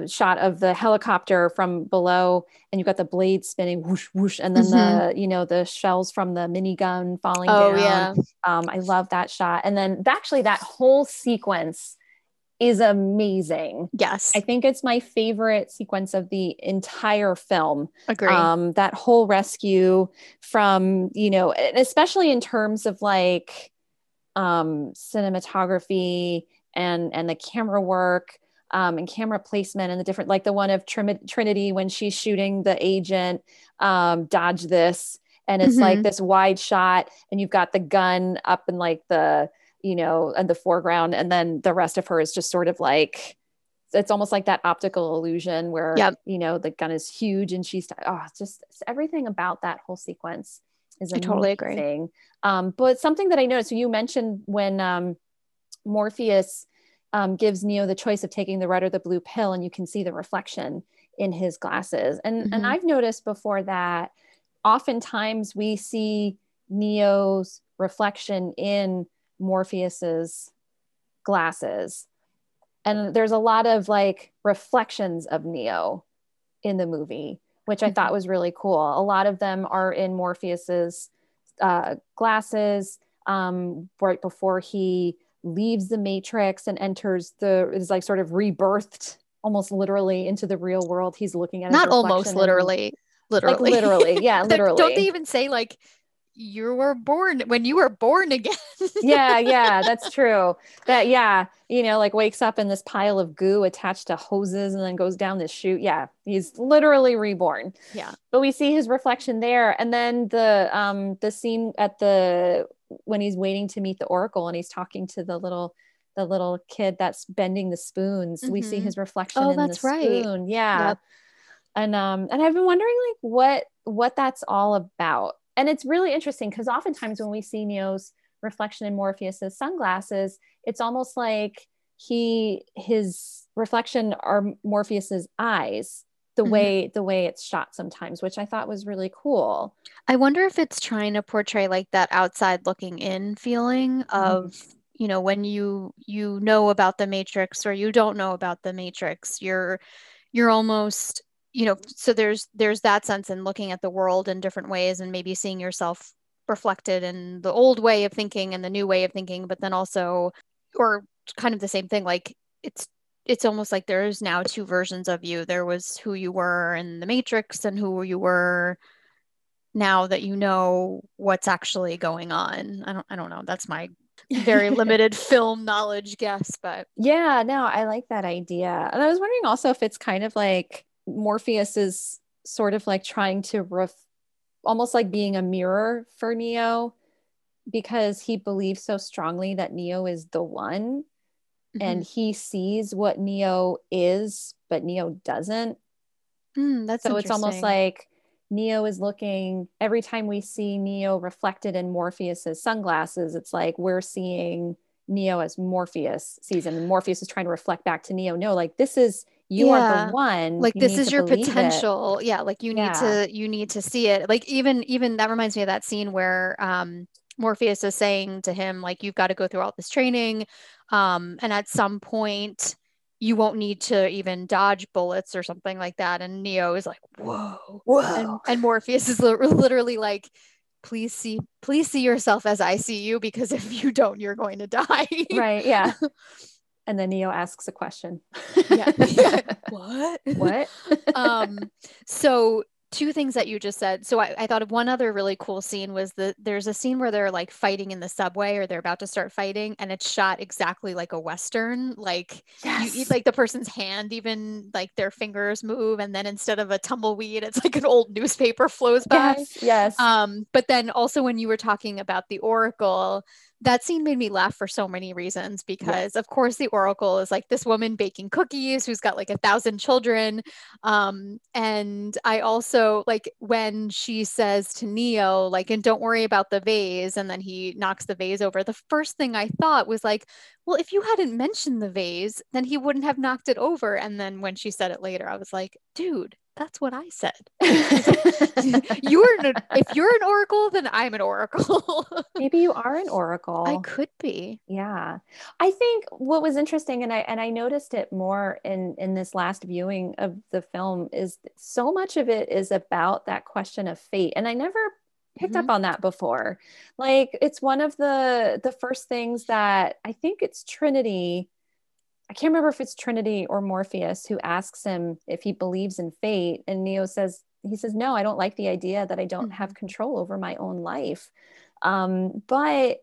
shot of the helicopter from below and you've got the blade spinning whoosh, whoosh. And then mm-hmm. The shells from the minigun falling down. Yeah. I love that shot. And then actually that whole sequence is amazing. Yes. I think it's my favorite sequence of the entire film. Agree. That whole rescue from, especially in terms of like cinematography and the camera work and camera placement and the different, like the one of Trinity when she's shooting the agent, dodge this. And it's mm-hmm. like this wide shot and you've got the gun up and like the, in the foreground, and then the rest of her is just sort of like, it's almost like that optical illusion where, yep. The gun is huge and she's, it's everything about that whole sequence is amazing. I totally agree. But something that I noticed, so you mentioned when Morpheus gives Neo the choice of taking the red or the blue pill, and you can see the reflection in his glasses. And mm-hmm. and I've noticed before that oftentimes we see Neo's reflection in Morpheus's glasses, and there's a lot of like reflections of Neo in the movie, which I thought was really cool. A lot of them are in Morpheus's glasses right before he leaves the Matrix and enters is like sort of rebirthed almost literally into the real world. He's looking at not almost literally like, literally, yeah, literally. Don't they even say like you were born again? yeah that's true. That like wakes up in this pile of goo attached to hoses and then goes down this chute. Yeah, he's literally reborn. Yeah, but we see his reflection there. And then the scene when he's waiting to meet the Oracle and he's talking to the little kid that's bending the spoons, mm-hmm. we see his reflection in that's the spoon. Right. Yeah, yep. And I've been wondering like what that's all about. And it's really interesting because oftentimes when we see Neo's reflection in Morpheus's sunglasses, it's almost like his reflection are Morpheus's eyes, the way it's shot sometimes, which I thought was really cool. I wonder if it's trying to portray like that outside looking in feeling of, when you know about the Matrix or you don't know about the Matrix, you're almost, so there's that sense in looking at the world in different ways and maybe seeing yourself reflected in the old way of thinking and the new way of thinking, but then also, or kind of the same thing, like it's almost like there's now two versions of you. There was who you were in the Matrix and who you were now that you know what's actually going on. I don't know. That's my very limited film knowledge guess, but yeah, no, I like that idea. And I was wondering also if it's kind of like Morpheus is sort of like trying to almost like being a mirror for Neo, because he believes so strongly that Neo is the one, mm-hmm. and he sees what Neo is, but Neo doesn't. That's so it's almost like Neo is looking, every time we see Neo reflected in Morpheus's sunglasses, it's like we're seeing Neo as Morpheus sees him, and Morpheus is trying to reflect back to Neo, no, like this is, you are the one, like this is your potential. Yeah. Like you need to see it. Like even that reminds me of that scene where Morpheus is saying to him, like, you've got to go through all this training. And at some point you won't need to even dodge bullets or something like that. And Neo is like, whoa. And Morpheus is literally like, please see yourself as I see you, because if you don't, you're going to die. Right. Yeah. And then Neo asks a question. Yeah. What? So two things that you just said. So I thought of one other really cool scene was that there's a scene where they're like fighting in the subway, or they're about to start fighting, and it's shot exactly like a Western. Like yes. You eat like the person's hand, even like their fingers move. And then instead of a tumbleweed, it's like an old newspaper flows by. Yes. But then also when you were talking about the Oracle, that scene made me laugh for so many reasons, because yeah. Of course the Oracle is like this woman baking cookies who's got like 1,000 children. And I also like when she says to Neo, like, and don't worry about the vase. And then he knocks the vase over. The first thing I thought was like, well, if you hadn't mentioned the vase, then he wouldn't have knocked it over. And then when she said it later, I was like, dude, that's what I said. If you're an oracle, then I'm an oracle. Maybe you are an oracle. I could be. Yeah. I think what was interesting, and I noticed it more in this last viewing of the film, is so much of it is about that question of fate. And I never picked up on that before. Like it's one of the first things that I think it's Trinity. I can't remember if it's Trinity or Morpheus who asks him if he believes in fate. And Neo says, no, I don't like the idea that I don't have control over my own life. But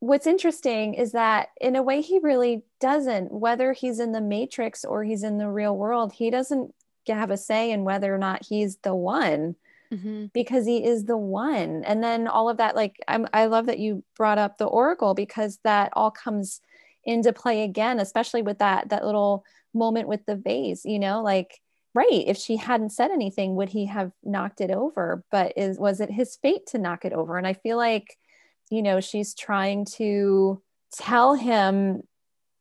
what's interesting is that in a way he really doesn't, whether he's in the Matrix or he's in the real world, he doesn't have a say in whether or not he's the one. Mm-hmm. Because he is the one. And then all of that, like, I love that you brought up the Oracle, because that all comes into play again, especially with that little moment with the vase, you know, like, right. If she hadn't said anything, would he have knocked it over? But was it his fate to knock it over? And I feel like, you know, she's trying to tell him,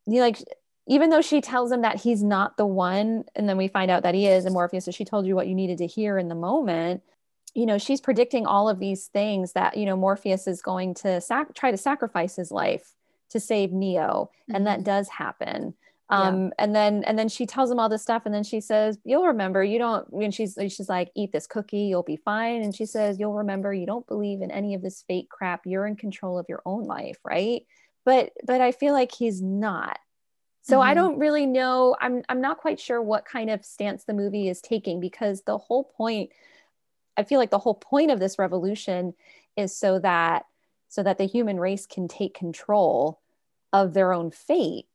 you know, like, even though she tells him that he's not the one, and then we find out that he is, and Morpheus, so she told you what you needed to hear in the moment. You know, she's predicting all of these things that, you know, Morpheus is going to try to sacrifice his life to save Neo. Mm-hmm. And that does happen. And then she tells him all this stuff. And then she says, you'll remember, you don't, when she's like, eat this cookie, you'll be fine. And she says, you'll remember, you don't believe in any of this fake crap. You're in control of your own life. Right. But I feel like he's not. So I don't really know. I'm not quite sure what kind of stance the movie is taking, because I feel like the whole point of this revolution is so that the human race can take control of their own fate.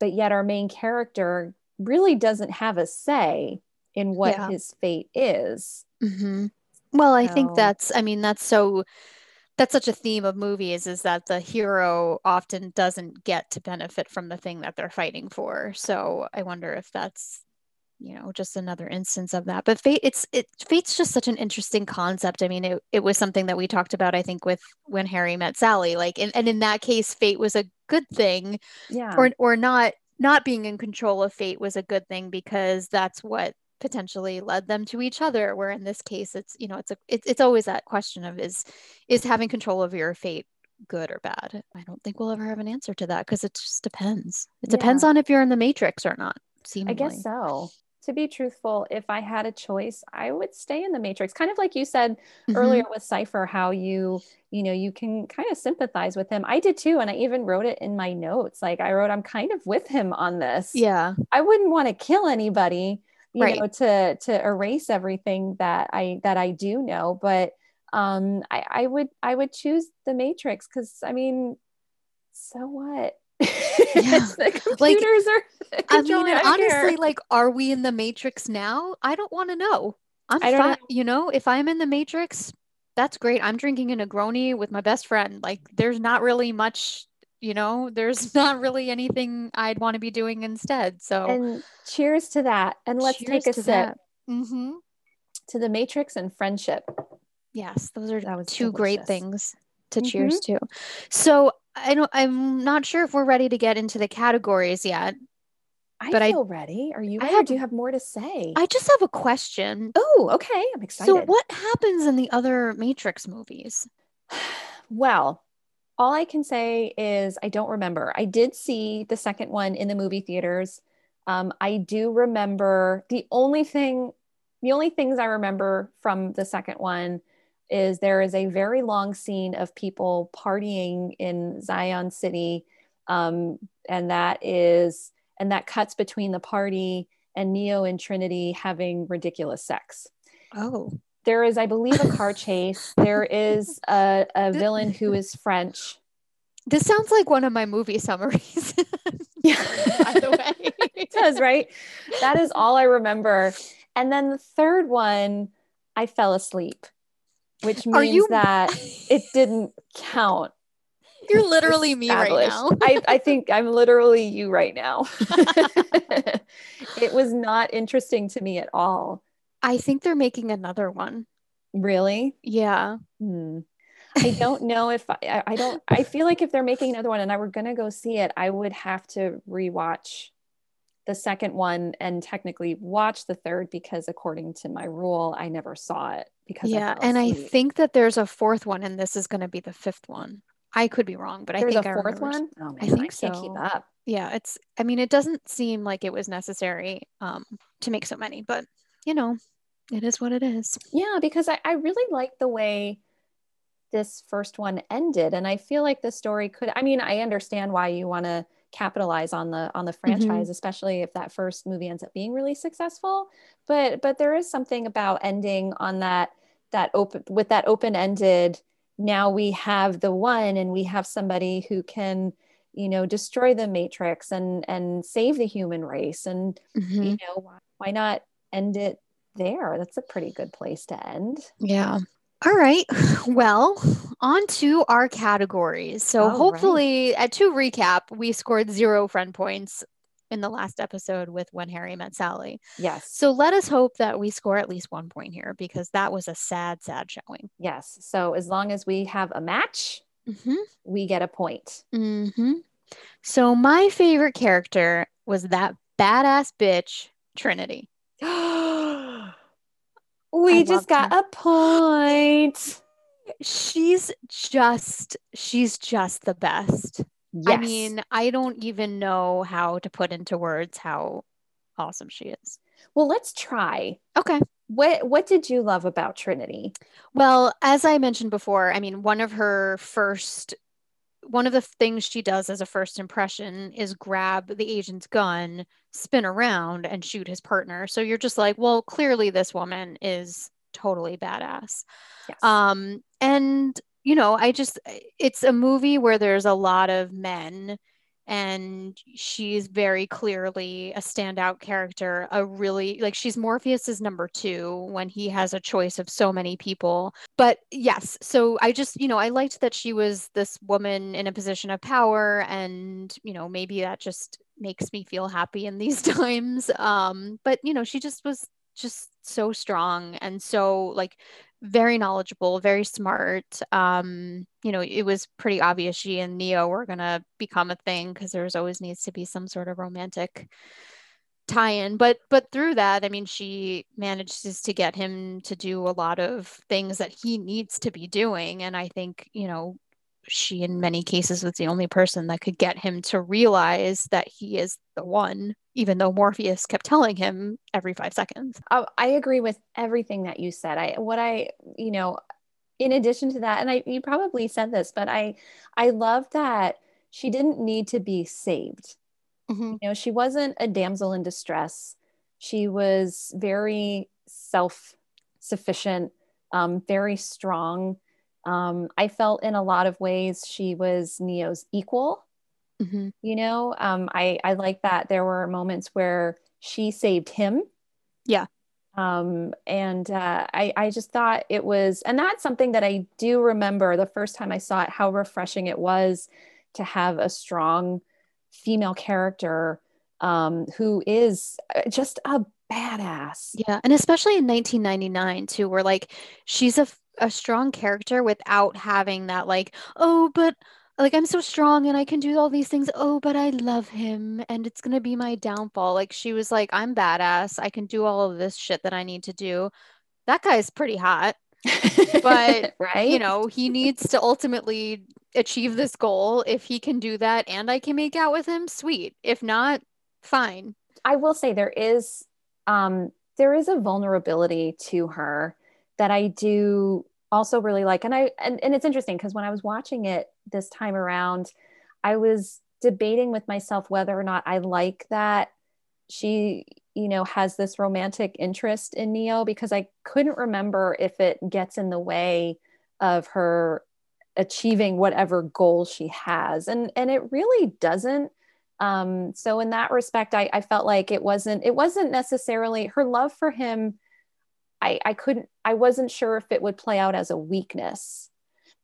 But yet our main character really doesn't have a say in what his fate is. Mm-hmm. Well, I think that's such a theme of movies, is that the hero often doesn't get to benefit from the thing that they're fighting for. So I wonder if that's, you know, just another instance of that. But fate's just such an interesting concept. I mean, it was something that we talked about, I think, with When Harry Met Sally, like, and in that case, fate was a good thing, or not being in control of fate was a good thing, because that's what potentially led them to each other, where in this case it's always that question of is having control over your fate good or bad. I don't think we'll ever have an answer to that, because it just depends. It depends on if you're in the Matrix or not, seemingly. I guess so. To be truthful, if I had a choice, I would stay in the Matrix. Kind of like you said earlier with Cypher, how you can kind of sympathize with him. I did too. And I even wrote it in my notes. Like I wrote, I'm kind of with him on this. Yeah. I wouldn't want to kill anybody, you know, to erase everything that I do know. But I would choose the Matrix, because I mean, so what? Yeah. The computers are controlling. I mean, honestly, like, are we in the Matrix now? I don't want to know. I don't know. You know, if I'm in the Matrix, that's great. I'm drinking a Negroni with my best friend. Like, there's not really much. You know, there's not really anything I'd want to be doing instead. So, and cheers to that. And let's cheers take a sip to the Matrix and friendship. Yes, those are two delicious. Great things to cheers to. So, I'm not sure if we're ready to get into the categories yet. I feel ready. Are you ready? Or do you have more to say? I just have a question. Oh, okay. I'm excited. So what happens in the other Matrix movies? Well, all I can say is I don't remember. I did see the second one in the movie theaters. I do remember the only things I remember from the second one is there is a very long scene of people partying in Zion City. And that cuts between the party and Neo and Trinity having ridiculous sex. Oh. There is, I believe, a car chase. There is a villain who is French. This sounds like one of my movie summaries. Yeah, by the way. It does, right? That is all I remember. And then the third one, I fell asleep, which means that it didn't count. You're literally me right now. I think I'm literally you right now. It was not interesting to me at all. I think they're making another one. Really? Yeah. I don't know if I feel like if they're making another one and I were going to go see it, I would have to rewatch the second one and technically watch the third because according to my rule, I never saw it because I think that there's a fourth one and this is going to be the fifth one. I could be wrong, but there's a fourth one. Oh, man, I think so. I can't keep up. Yeah, it doesn't seem like it was necessary to make so many, but you know, it is what it is. Yeah, because I really like the way this first one ended, and I feel like the story could. I mean, I understand why you want to capitalize on the franchise, mm-hmm. especially if that first movie ends up being really successful. But there is something about ending on that open-ended. Now we have the one and we have somebody who can, you know, destroy the Matrix and save the human race. And, mm-hmm. you know, why not end it there? That's a pretty good place to end. Yeah. All right. Well, on to our categories. So hopefully, to recap, we scored 0 friend points in the last episode with When Harry Met Sally. Yes. So let us hope that we score at least 1 point here because that was a sad, sad showing. Yes. So as long as we have a match, mm-hmm. we get a point. Mm-hmm. So my favorite character was that badass bitch, Trinity. We just got a point. She's just the best. Yes. I mean, I don't even know how to put into words how awesome she is. Well, let's try. Okay. What did you love about Trinity? Well, as I mentioned before, I mean, one of the things she does as a first impression is grab the agent's gun, spin around, and shoot his partner. So you're just like, well, clearly this woman is totally badass. Yes. And you know, it's a movie where there's a lot of men and she's very clearly a standout character, she's Morpheus's number 2 when he has a choice of so many people. But yes, so I just, you know, I liked that she was this woman in a position of power and, you know, maybe that just makes me feel happy in these times. But, you know, she just was just so strong and so like, very knowledgeable, very smart. You know, it was pretty obvious she and Neo were going to become a thing because there's always needs to be some sort of romantic tie-in. But through that, I mean, she manages to get him to do a lot of things that he needs to be doing. And I think, you know, she in many cases was the only person that could get him to realize that he is the one, even though Morpheus kept telling him every 5 seconds. Oh, I agree with everything that you said. You know, in addition to that, and you probably said this, but I love that she didn't need to be saved. Mm-hmm. You know, she wasn't a damsel in distress. She was very self-sufficient, very strong. I felt in a lot of ways she was Neo's equal, mm-hmm. you know, I like that there were moments where she saved him. Yeah. I just thought it was, and that's something that I do remember the first time I saw it, how refreshing it was to have a strong female character who is just a badass. Yeah. And especially in 1999 too, where like, she's a strong character without having that like, oh, but like, I'm so strong and I can do all these things. Oh, but I love him and it's going to be my downfall. Like, she was like, I'm badass. I can do all of this shit that I need to do. That guy's pretty hot, but right? You know, he needs to ultimately achieve this goal. If he can do that and I can make out with him, sweet. If not, fine. I will say there is a vulnerability to her that I do also really like. And it's interesting because when I was watching it this time around, I was debating with myself whether or not I like that she, you know, has this romantic interest in Neo, because I couldn't remember if it gets in the way of her achieving whatever goal she has. And it really doesn't. So in that respect, I felt like it wasn't necessarily her love for him. I wasn't sure if it would play out as a weakness,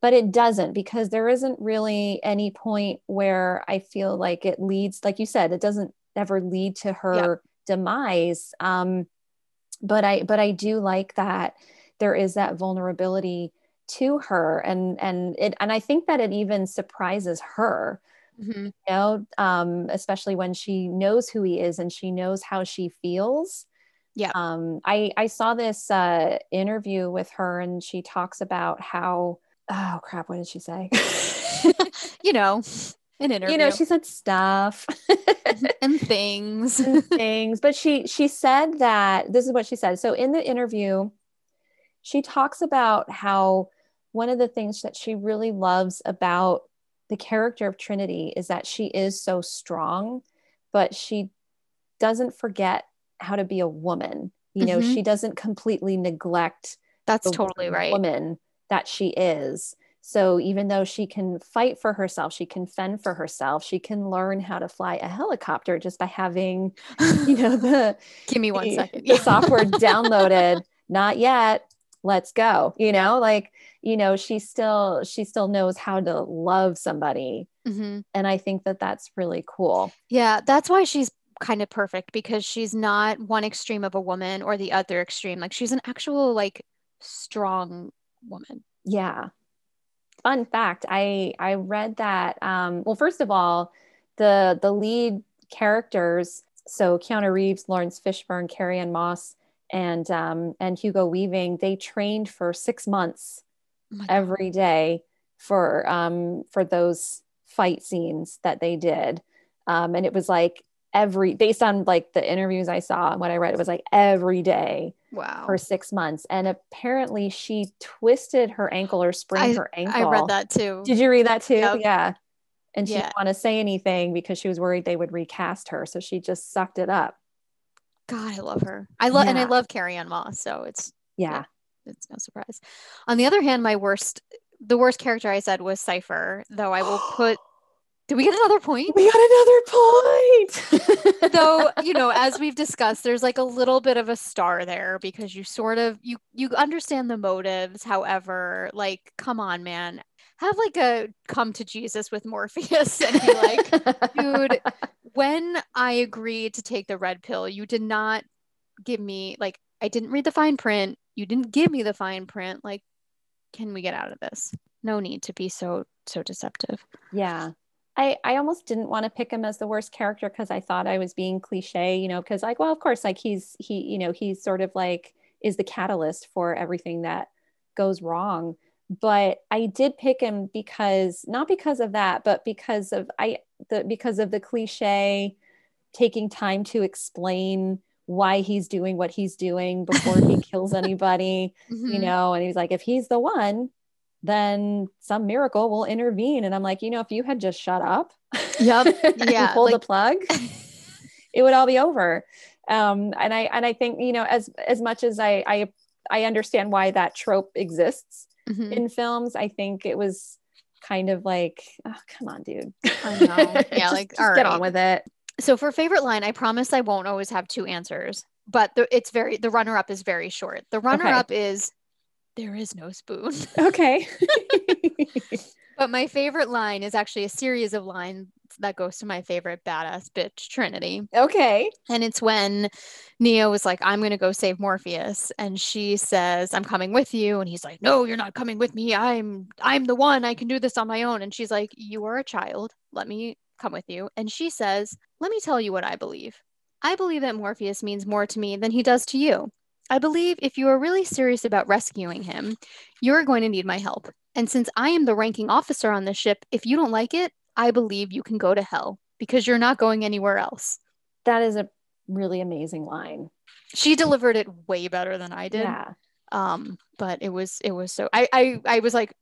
but it doesn't, because there isn't really any point where I feel like it leads, like you said, it doesn't ever lead to her demise. But I do like that there is that vulnerability to her, and I think that it even surprises her. Mm-hmm. You know, especially when she knows who he is and she knows how she feels. Yeah. I saw this interview with her, and she talks about how, oh crap, what did she say? You know, an interview. You know, she said stuff and things. And things. But she said that this is what she said. So in the interview, she talks about how one of the things that she really loves about the character of Trinity is that she is so strong, but she doesn't forget how to be a woman. You know, she doesn't completely neglect that's totally right woman that she is. So even though she can fight for herself, she can fend for herself, she can learn how to fly a helicopter just by having, you know, the give me one second. The software downloaded. Not yet. Let's go. You know, like, you know, she still knows how to love somebody. Mm-hmm. And I think that that's really cool. Yeah. That's why she's kind of perfect, because she's not one extreme of a woman or the other extreme. Like, she's an actual, like, strong woman. Yeah. Fun fact. I read that, well, first of all, the lead characters, so Keanu Reeves, Laurence Fishburne, Carrie-Anne Moss, and Hugo Weaving, they trained for 6 months every day for those fight scenes that they did. And it was like based on like the interviews I saw and what I read, it was like every day for 6 months. And apparently she twisted her ankle or sprained her ankle. I read that too. Did you read that too? Yep. Yeah. And she didn't want to say anything because she was worried they would recast her. So she just sucked it up. God, I love her. And I love Carrie-Anne Moss. So it's, it's no surprise. On the other hand, the worst character I said was Cypher, though I will put, did we get another point? We got another point. Though, you know, as we've discussed, there's like a little bit of a star there, because you sort of, you understand the motives. However, like, come on, man, have like a come to Jesus with Morpheus and be like, dude, when I agreed to take the red pill, you did not give me, like, I didn't read the fine print. You didn't give me the fine print. Like, can we get out of this? No need to be so deceptive. Yeah. I almost didn't want to pick him as the worst character, because I thought I was being cliche, you know, because like, well, of course, like he's sort of like is the catalyst for everything that goes wrong. But I did pick him because, not because of that, but because of the cliche, taking time to explain why he's doing what he's doing before he kills anybody, you know, and he's like, if he's the one, then some miracle will intervene. And I'm like, you know, if you had just shut up, and pulled the plug, it would all be over. And I think, you know, as much as I understand why that trope exists in films, I think it was kind of like, oh, come on, dude. I know. Yeah, like, just all right. Get on with it. So for favorite line, I promise I won't always have two answers, but the runner-up is very short. The runner-up is, there is no spoon. Okay. But my favorite line is actually a series of lines that goes to my favorite badass bitch, Trinity. Okay. And it's when Neo was like, I'm going to go save Morpheus. And she says, I'm coming with you. And he's like, no, you're not coming with me. I'm the one. I can do this on my own. And she's like, you are a child. Let me come with you. And she says, let me tell you what I believe. I believe that Morpheus means more to me than he does to you. I believe if you are really serious about rescuing him, you're going to need my help. And since I am the ranking officer on this ship, if you don't like it, I believe you can go to hell because you're not going anywhere else. That is a really amazing line. She delivered it way better than I did. Yeah. But it was so I was like,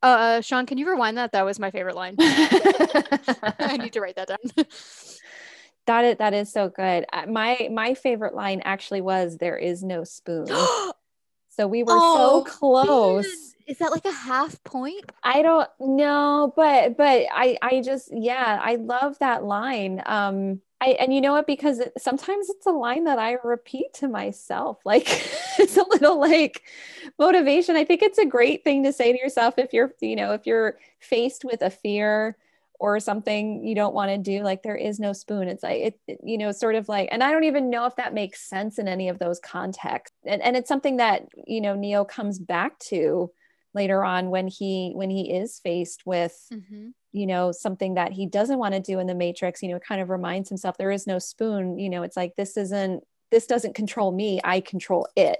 Sean, can you rewind that? That was my favorite line. I need to write that down. That is so good. My favorite line actually was, there is no spoon. So we were so close. Man. Is that like a half point? I don't know, but I love that line. And you know what? Because sometimes it's a line that I repeat to myself. Like it's a little like motivation. I think it's a great thing to say to yourself if you're faced with a fear or something you don't want to do, like there is no spoon. It's like, sort of like, and I don't even know if that makes sense in any of those contexts. And it's something that, Neo comes back to later on when he is faced with, mm-hmm. Something that he doesn't want to do in the Matrix, kind of reminds himself, there is no spoon. It's like, this doesn't control me. I control it.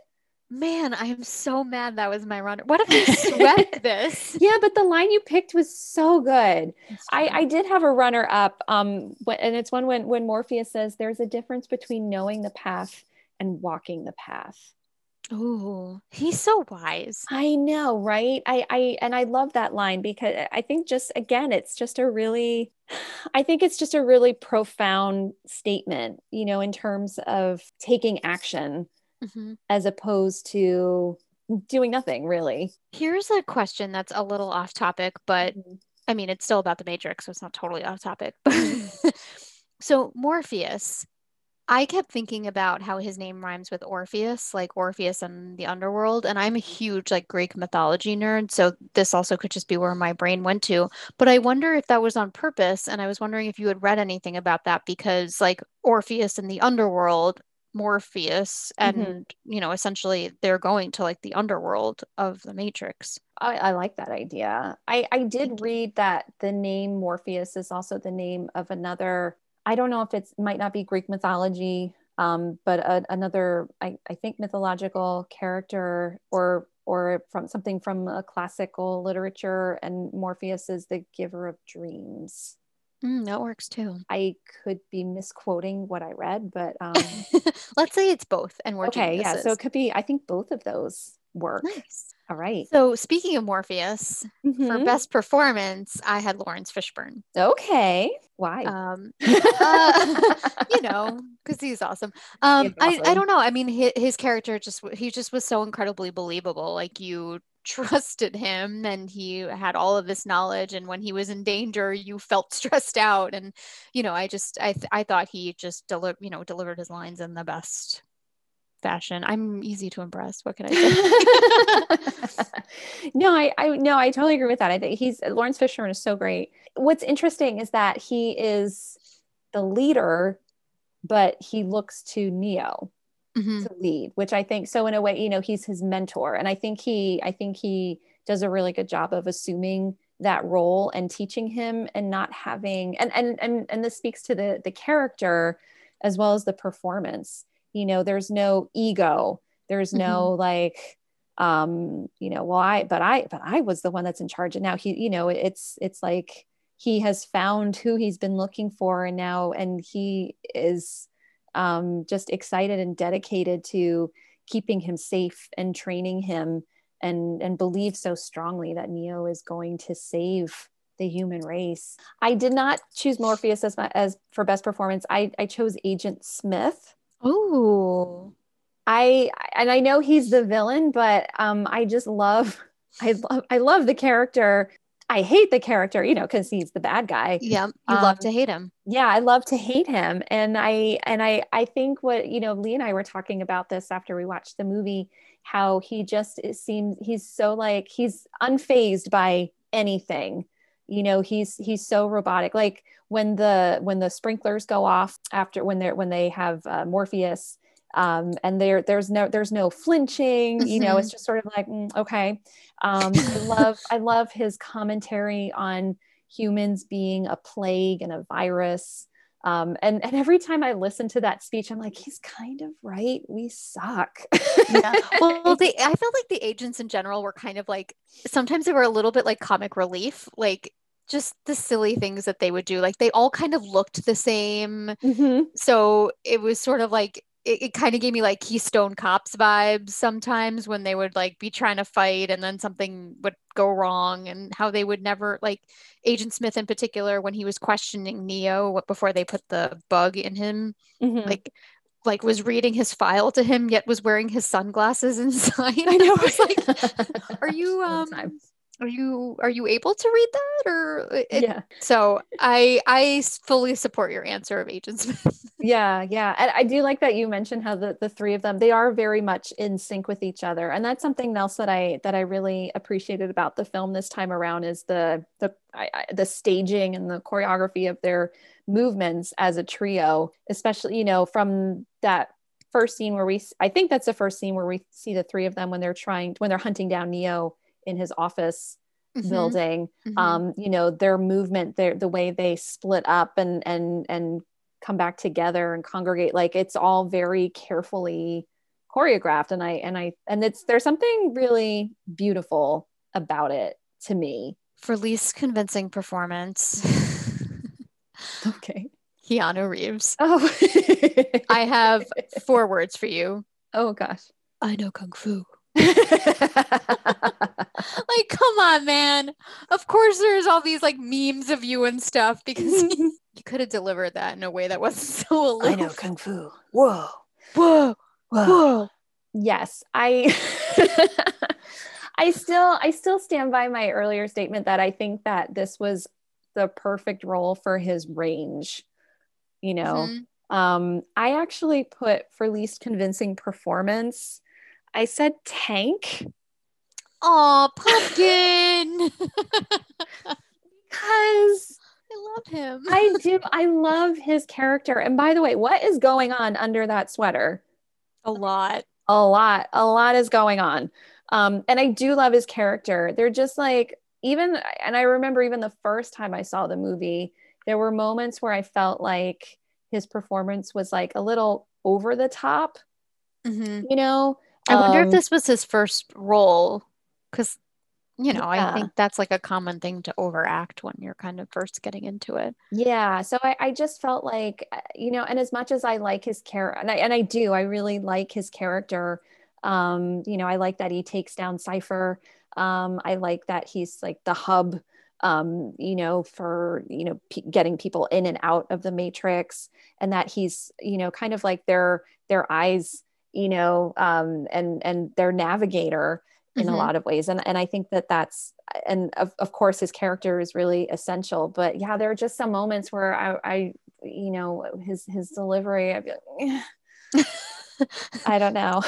Man, I am so mad that was my runner. What if I swept this? Yeah, but the line you picked was so good. I did have a runner up. And it's one when Morpheus says, there's a difference between knowing the path and walking the path. Oh, he's so wise. I know, right? And I love that line because I think it's just a really profound statement, in terms of taking action. Mm-hmm. As opposed to doing nothing, really. Here's a question that's a little off topic, but mm-hmm. I mean, it's still about the Matrix, so it's not totally off topic. But so Morpheus, I kept thinking about how his name rhymes with Orpheus, like Orpheus and the underworld. And I'm a huge like Greek mythology nerd, so this also could just be where my brain went to. But I wonder if that was on purpose. And I was wondering if you had read anything about that because like Orpheus and the underworld, Morpheus and mm-hmm. Essentially they're going to like the underworld of the Matrix. I like that idea. I did read that the name Morpheus is also the name of another, I don't know if it might not be Greek mythology, but another I think mythological character or from something from a classical literature, and Morpheus is the giver of dreams. That works too. I could be misquoting what I read, but let's say it's both, and we're okay. Yeah, so it could be. I think both of those work. Nice. All right. So speaking of Morpheus, mm-hmm. for best performance, I had Laurence Fishburne. Okay. Why? Because he's awesome. Awesome. I don't know. I mean, his character he just was so incredibly believable. Like you trusted him and he had all of this knowledge, and when he was in danger you felt stressed out, and I thought he just delivered his lines in the best fashion. I'm easy to impress, what can I say? I totally agree with that. I think Laurence Fishburne is so great. What's interesting is that he is the leader, but he looks to Neo. Mm-hmm. To lead, which I think, so in a way, he's his mentor. And I think he does a really good job of assuming that role and teaching him and not having, and this speaks to the character as well as the performance. There's no ego. There's no mm-hmm. like, I was the one that's in charge. And now it's like, he has found who he's been looking for and he is just excited and dedicated to keeping him safe and training him, and believe so strongly that Neo is going to save the human race. I did not choose Morpheus as for best performance. I chose Agent Smith. Oh, I know he's the villain, but I love the character. I hate the character, because he's the bad guy. Yeah. You love to hate him. Yeah. I love to hate him. And I think what, Lee and I were talking about this after we watched the movie, how he just seems, he's so like, he's unfazed by anything. You know, he's so robotic. Like when the sprinklers go off after when they have Morpheus, and there's no flinching. Mm-hmm. You know, it's just sort of like okay. I love his commentary on humans being a plague and a virus. And every time I listen to that speech, I'm like, he's kind of right. We suck. Yeah. Well, I felt like the agents in general were kind of like, sometimes they were a little bit like comic relief, like just the silly things that they would do. Like they all kind of looked the same. Mm-hmm. So it was sort of like, it kind of gave me like Keystone Cops vibes sometimes when they would like be trying to fight and then something would go wrong, and how they would never, like Agent Smith in particular, when he was questioning Neo before they put the bug in him, mm-hmm. like was reading his file to him, yet was wearing his sunglasses inside. I know. I was like, are you able to read that? So I fully support your answer of Agent Smith. Yeah. And I do like that you mentioned how the three of them, they are very much in sync with each other. And that's something else that I really appreciated about the film this time around, is the staging and the choreography of their movements as a trio, especially, you know, from that first scene I think that's the first scene where we see the three of them when they're hunting down Neo in his office mm-hmm. building, mm-hmm. You know, their movement, the way they split up and come back together and congregate, like it's all very carefully choreographed. And there's something really beautiful about it to me. For least convincing performance. Okay. Keanu Reeves. Oh, I have 4 words for you. Oh gosh. I know Kung Fu. Like, come on, man. Of course there's all these like memes of you and stuff, because you could have delivered that in a way that wasn't so aloof. I know Kung Fu. Whoa. Yes. I still stand by my earlier statement that I think that this was the perfect role for his range, you know. Mm-hmm. I actually put for least convincing performance, I said Tank. Oh, Pumpkin. Because I love him. I do. I love his character. And by the way, what is going on under that sweater? A lot. A lot is going on. And I do love his character. They're just like, and I remember even the first time I saw the movie, there were moments where I felt like his performance was like a little over the top, mm-hmm. you know? I wonder if this was his first role, because, you know, yeah. I think that's like a common thing to overact when you're kind of first getting into it. Yeah. So I just felt like, you know, and as much as I like his character, and I really like his character. You know, I like that he takes down Cypher. I like that he's like the hub, you know, for, you know, getting people in and out of the Matrix, and that he's, you know, kind of like their eyes, you know, and their navigator in mm-hmm. a lot of ways. And I think of course his character is really essential, but yeah, there are just some moments where I you know, his delivery, I'd be like, eh. I don't know.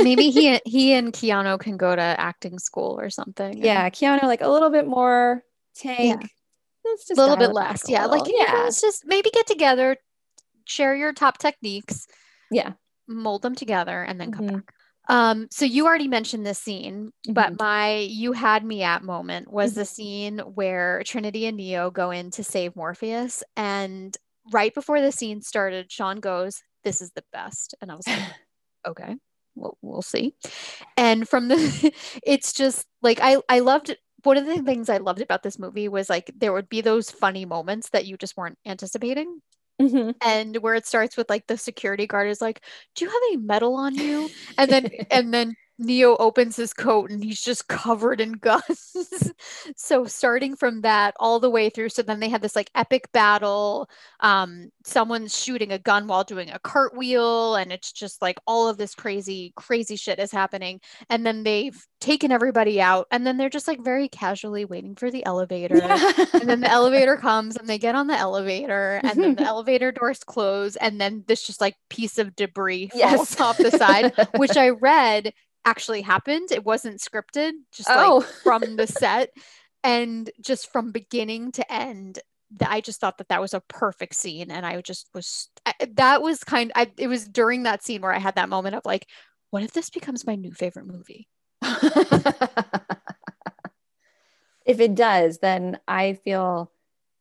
Maybe he and Keanu can go to acting school or something. Yeah. Keanu, like a little bit more. Tank. Yeah. Let's just a little bit less. Yeah. Like, yeah, let's just maybe get together, share your top techniques. Yeah. Mold them together and then come mm-hmm. back. So you already mentioned this scene, mm-hmm. but you had me at moment was mm-hmm. the scene where Trinity and Neo go in to save Morpheus. And right before the scene started, Sean goes, "This is the best." And I was like, okay, we'll see. And it's just like, I loved it. One of the things I loved about this movie was like, there would be those funny moments that you just weren't anticipating. Mm-hmm. And where it starts with like the security guard is like, "Do you have any metal on you?" And then Neo opens his coat and he's just covered in guns. So starting from that all the way through. So then they have this like epic battle. Someone's shooting a gun while doing a cartwheel, and it's just like all of this crazy, crazy shit is happening. And then they've taken everybody out, and then they're just like very casually waiting for the elevator. Yeah. And then the elevator comes and they get on the elevator, and then the elevator doors close, and then this just like piece of debris falls off the side, which I read actually happened. It wasn't scripted, just like from the set. And just from beginning to end, I just thought that that was a perfect scene. And I just was, that was kind of, it was during that scene where I had that moment of like, what if this becomes my new favorite movie? If it does, then I feel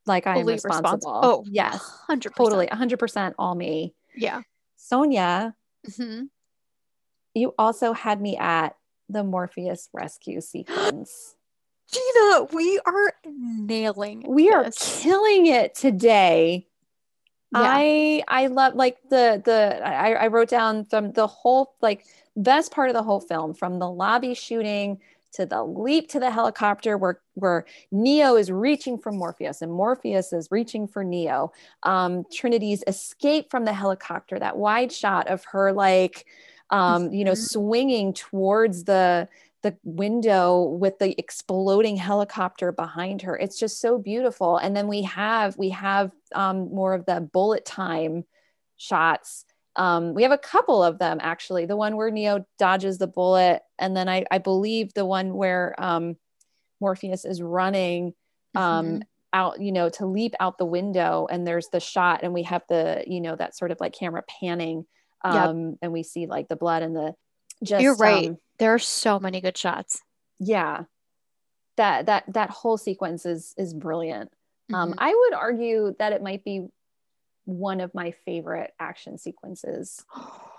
like I am responsible. Oh, yes. 100%. Totally. 100% all me. Yeah. Sonia, mm-hmm. You also had me at the Morpheus rescue sequence. Gina, we are nailing it. We are killing it today. Yeah. I love like I wrote down from the whole like best part of the whole film, from the lobby shooting to the leap to the helicopter where Neo is reaching for Morpheus and Morpheus is reaching for Neo. Trinity's escape from the helicopter, that wide shot of her like swinging towards the window with the exploding helicopter behind her. It's just so beautiful. And then we have more of the bullet time shots. We have a couple of them, actually. The one where Neo dodges the bullet. And then I believe the one where Morpheus is running out, to leap out the window, and there's the shot, and we have the, that sort of like camera panning and we see like the blood and the, just, you're right. There are so many good shots. Yeah. That whole sequence is brilliant. Mm-hmm. I would argue that it might be one of my favorite action sequences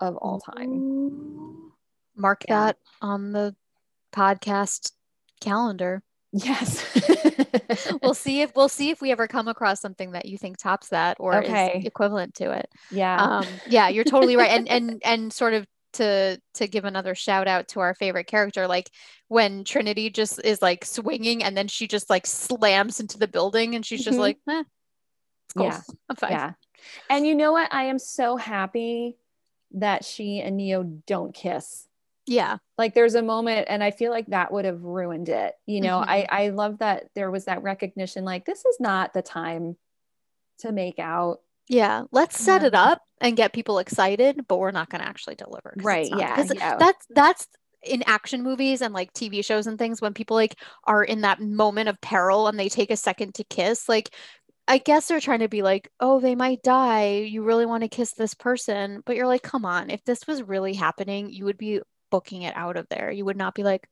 of all time. Mark that on the podcast calendar. Yes. We'll see if we ever come across something that you think tops that or is equivalent to it. Yeah. Yeah, you're totally right. And sort of to give another shout out to our favorite character, like when Trinity just is like swinging and then she just like slams into the building and she's just like, eh, it's cool. Yeah. I'm fine. Yeah. And you know what? I am so happy that she and Neo don't kiss. Yeah. Like there's a moment and I feel like that would have ruined it. I love that there was that recognition, like this is not the time to make out. Yeah. Let's set it up and get people excited, but we're not going to actually deliver. Right. Yeah. That's in action movies and like TV shows and things, when people like are in that moment of peril and they take a second to kiss, like, I guess they're trying to be like, oh, they might die. You really want to kiss this person. But you're like, come on, if this was really happening, you would be booking it out of there. You would not be like,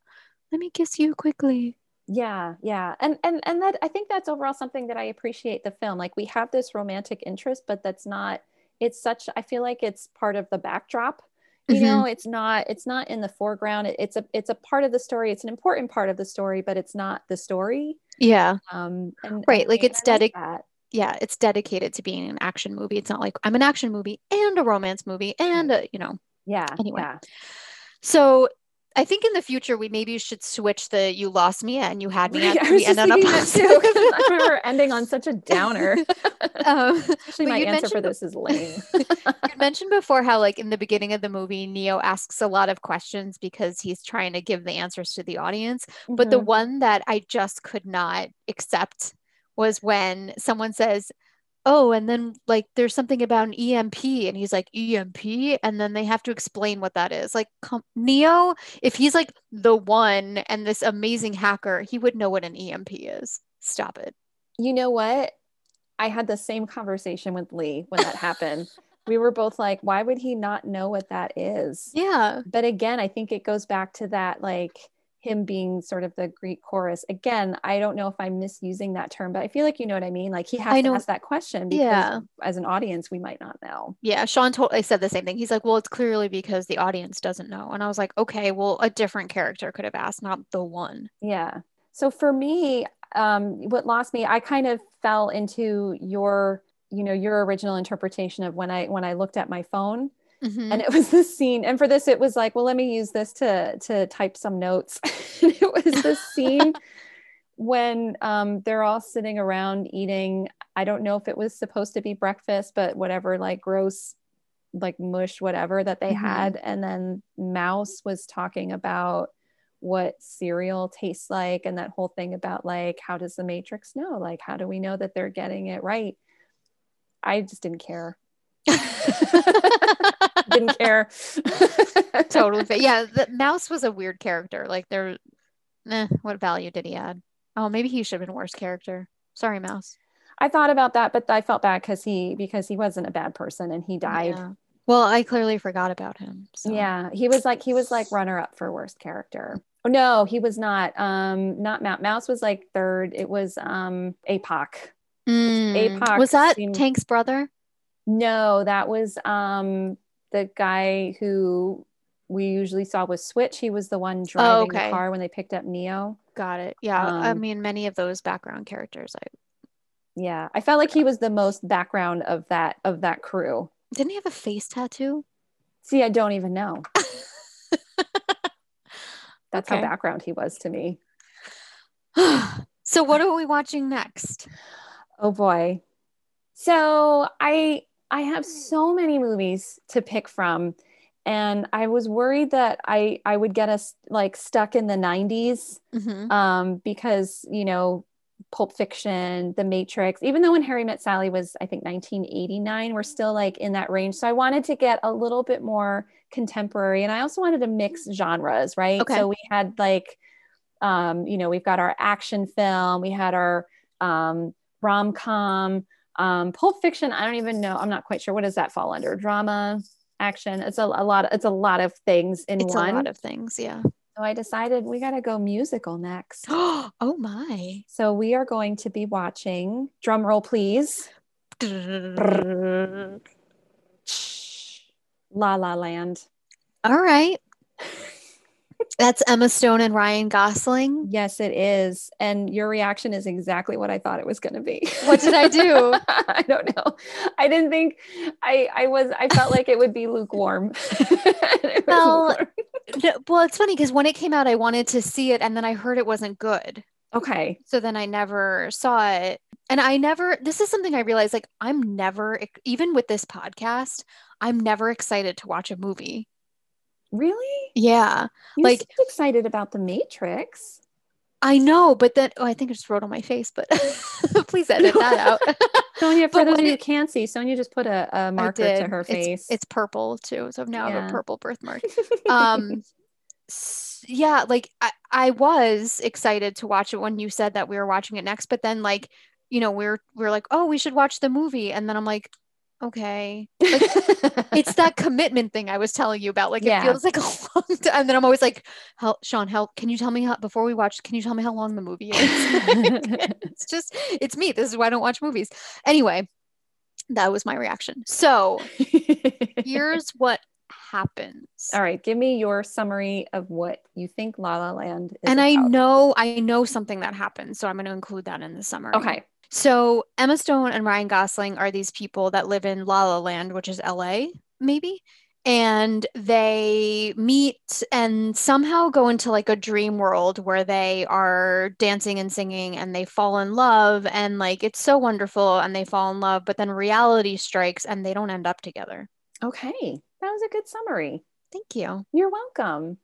let me kiss you quickly. Yeah. Yeah. And that, I think that's overall something that I appreciate the film. Like we have this romantic interest, but that's not, it's such, I feel like it's part of the backdrop, it's not in the foreground. It's a part of the story. It's an important part of the story, but it's not the story. Yeah. It's dedicated to being an action movie. It's not like I'm an action movie and a romance movie and a, yeah. Anyway. Yeah. So I think in the future, we maybe should switch the "you lost me" and "you had me" at. We ended up on too. I remember ending on such a downer. Actually, my answer for this is lame. You mentioned before how, like in the beginning of the movie, Neo asks a lot of questions because he's trying to give the answers to the audience. Mm-hmm. But the one that I just could not accept was when someone says, oh, and then like there's something about an EMP, and he's like, EMP, and then they have to explain what that is. Like Neo, if he's like the one and this amazing hacker, he would know what an EMP is. Stop it. You know what? I had the same conversation with Lee when that happened. We were both like, why would he not know what that is? Yeah. But again, I think it goes back to that, like him being sort of the Greek chorus. Again, I don't know if I'm misusing that term, but I feel like you know what I mean. Like he has to ask that question because as an audience, we might not know. Yeah, Sean totally said the same thing. He's like, well, it's clearly because the audience doesn't know. And I was like, okay, well, a different character could have asked, not the one. Yeah. So for me, what lost me, I kind of fell into your original interpretation of when I looked at my phone. Mm-hmm. And it was this scene. And for this, it was like, well, let me use this to type some notes. It was this scene when they're all sitting around eating. I don't know if it was supposed to be breakfast, but whatever, like gross, like mush, whatever that they had. And then Mouse was talking about what cereal tastes like. And that whole thing about like, how does the Matrix know? Like, how do we know that they're getting it right? I just didn't care. Didn't care. Totally. But yeah, the Mouse was a weird character. Like, what value did he add? Oh, maybe he should have been worst character. Sorry, Mouse. I thought about that, but I felt bad because he wasn't a bad person and he died. Yeah. Well, I clearly forgot about him. So. Yeah, he was like runner up for worst character. Oh, no, he was not. Not Mouse. Mouse was like third. It was APOC. Mm. APOC was that Tank's brother? No, that was the guy who we usually saw with Switch. He was the one driving the car when they picked up Neo. Got it. Yeah, I mean, many of those background characters. Yeah, I felt like he was the most background of that crew. Didn't he have a face tattoo? See, I don't even know. That's how background he was to me. So what are we watching next? Oh boy. So I have so many movies to pick from, and I was worried that I would get us like stuck in the 90s, mm-hmm. Because, you know, Pulp Fiction, The Matrix, even though When Harry Met Sally was, I think, 1989, we're still like in that range. So I wanted to get a little bit more contemporary. And I also wanted to mix genres, right? Okay. So we had like, you know, we've got our action film, we had our rom-com, Pulp Fiction. I don't even know. I'm not quite sure. What does that fall under? Drama, action. It's a lot of things in one. It's a lot of things. Yeah. So I decided we got to go musical next. Oh my. So we are going to be watching, drum roll please, La La Land. All right. That's Emma Stone and Ryan Gosling. Yes, it is. And your reaction is exactly what I thought it was going to be. What did I do? I don't know. I didn't think I felt like it would be lukewarm. Well, it's funny because when it came out, I wanted to see it and then I heard it wasn't good. Okay. So then I never saw it. And this is something I realized, like I'm never, even with this podcast, I'm never excited to watch a movie. Really? Yeah. You like excited about The Matrix. I know, but then I think I just wrote on my face, but please edit that out. Sonia, for those of you who can't see, Sonia just put a marker to her face. It's purple too. So now I have a purple birthmark. Yeah, like I was excited to watch it when you said that we were watching it next, but then like, you know, we're like, oh, we should watch the movie. And then I'm like, okay. Like, it's that commitment thing I was telling you about. Like, it feels like a long time. And then I'm always like, Sean, can you tell me how long the movie is? It's me. This is why I don't watch movies. Anyway, that was my reaction. So here's what happens. All right. Give me your summary of what you think La La Land is and about. I know something that happened. So I'm going to include that in the summary. Okay. So Emma Stone and Ryan Gosling are these people that live in La La Land, which is LA, maybe. And they meet and somehow go into like a dream world where they are dancing and singing and they fall in love and like, it's so wonderful and they fall in love, but then reality strikes and they don't end up together. Okay. That was a good summary. Thank you. You're welcome.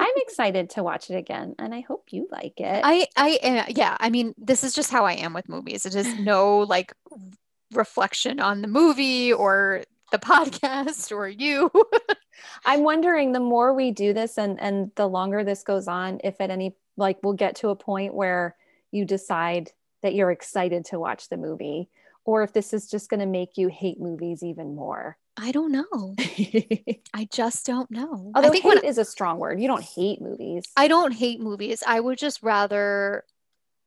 I'm excited to watch it again and I hope you like it. I mean, this is just how I am with movies. It is no like reflection on the movie or the podcast or you. I'm wondering the more we do this and the longer this goes on, if at any, like we'll get to a point where you decide that you're excited to watch the movie or if this is just going to make you hate movies even more. I don't know. I just don't know. Although I think hate is a strong word. You don't hate movies. I don't hate movies. I would just rather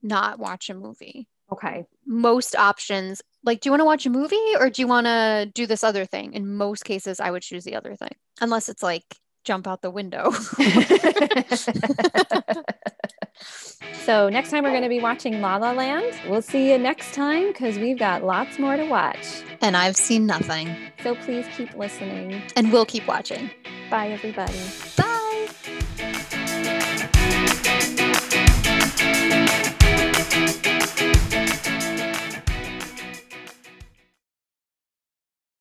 not watch a movie. Okay. Most options. Like, do you want to watch a movie or do you want to do this other thing? In most cases, I would choose the other thing. Unless it's like, jump out the window. So next time we're going to be watching La La Land. We'll see you next time because we've got lots more to watch. And I've seen nothing. So please keep listening. And we'll keep watching. Bye, everybody. Bye.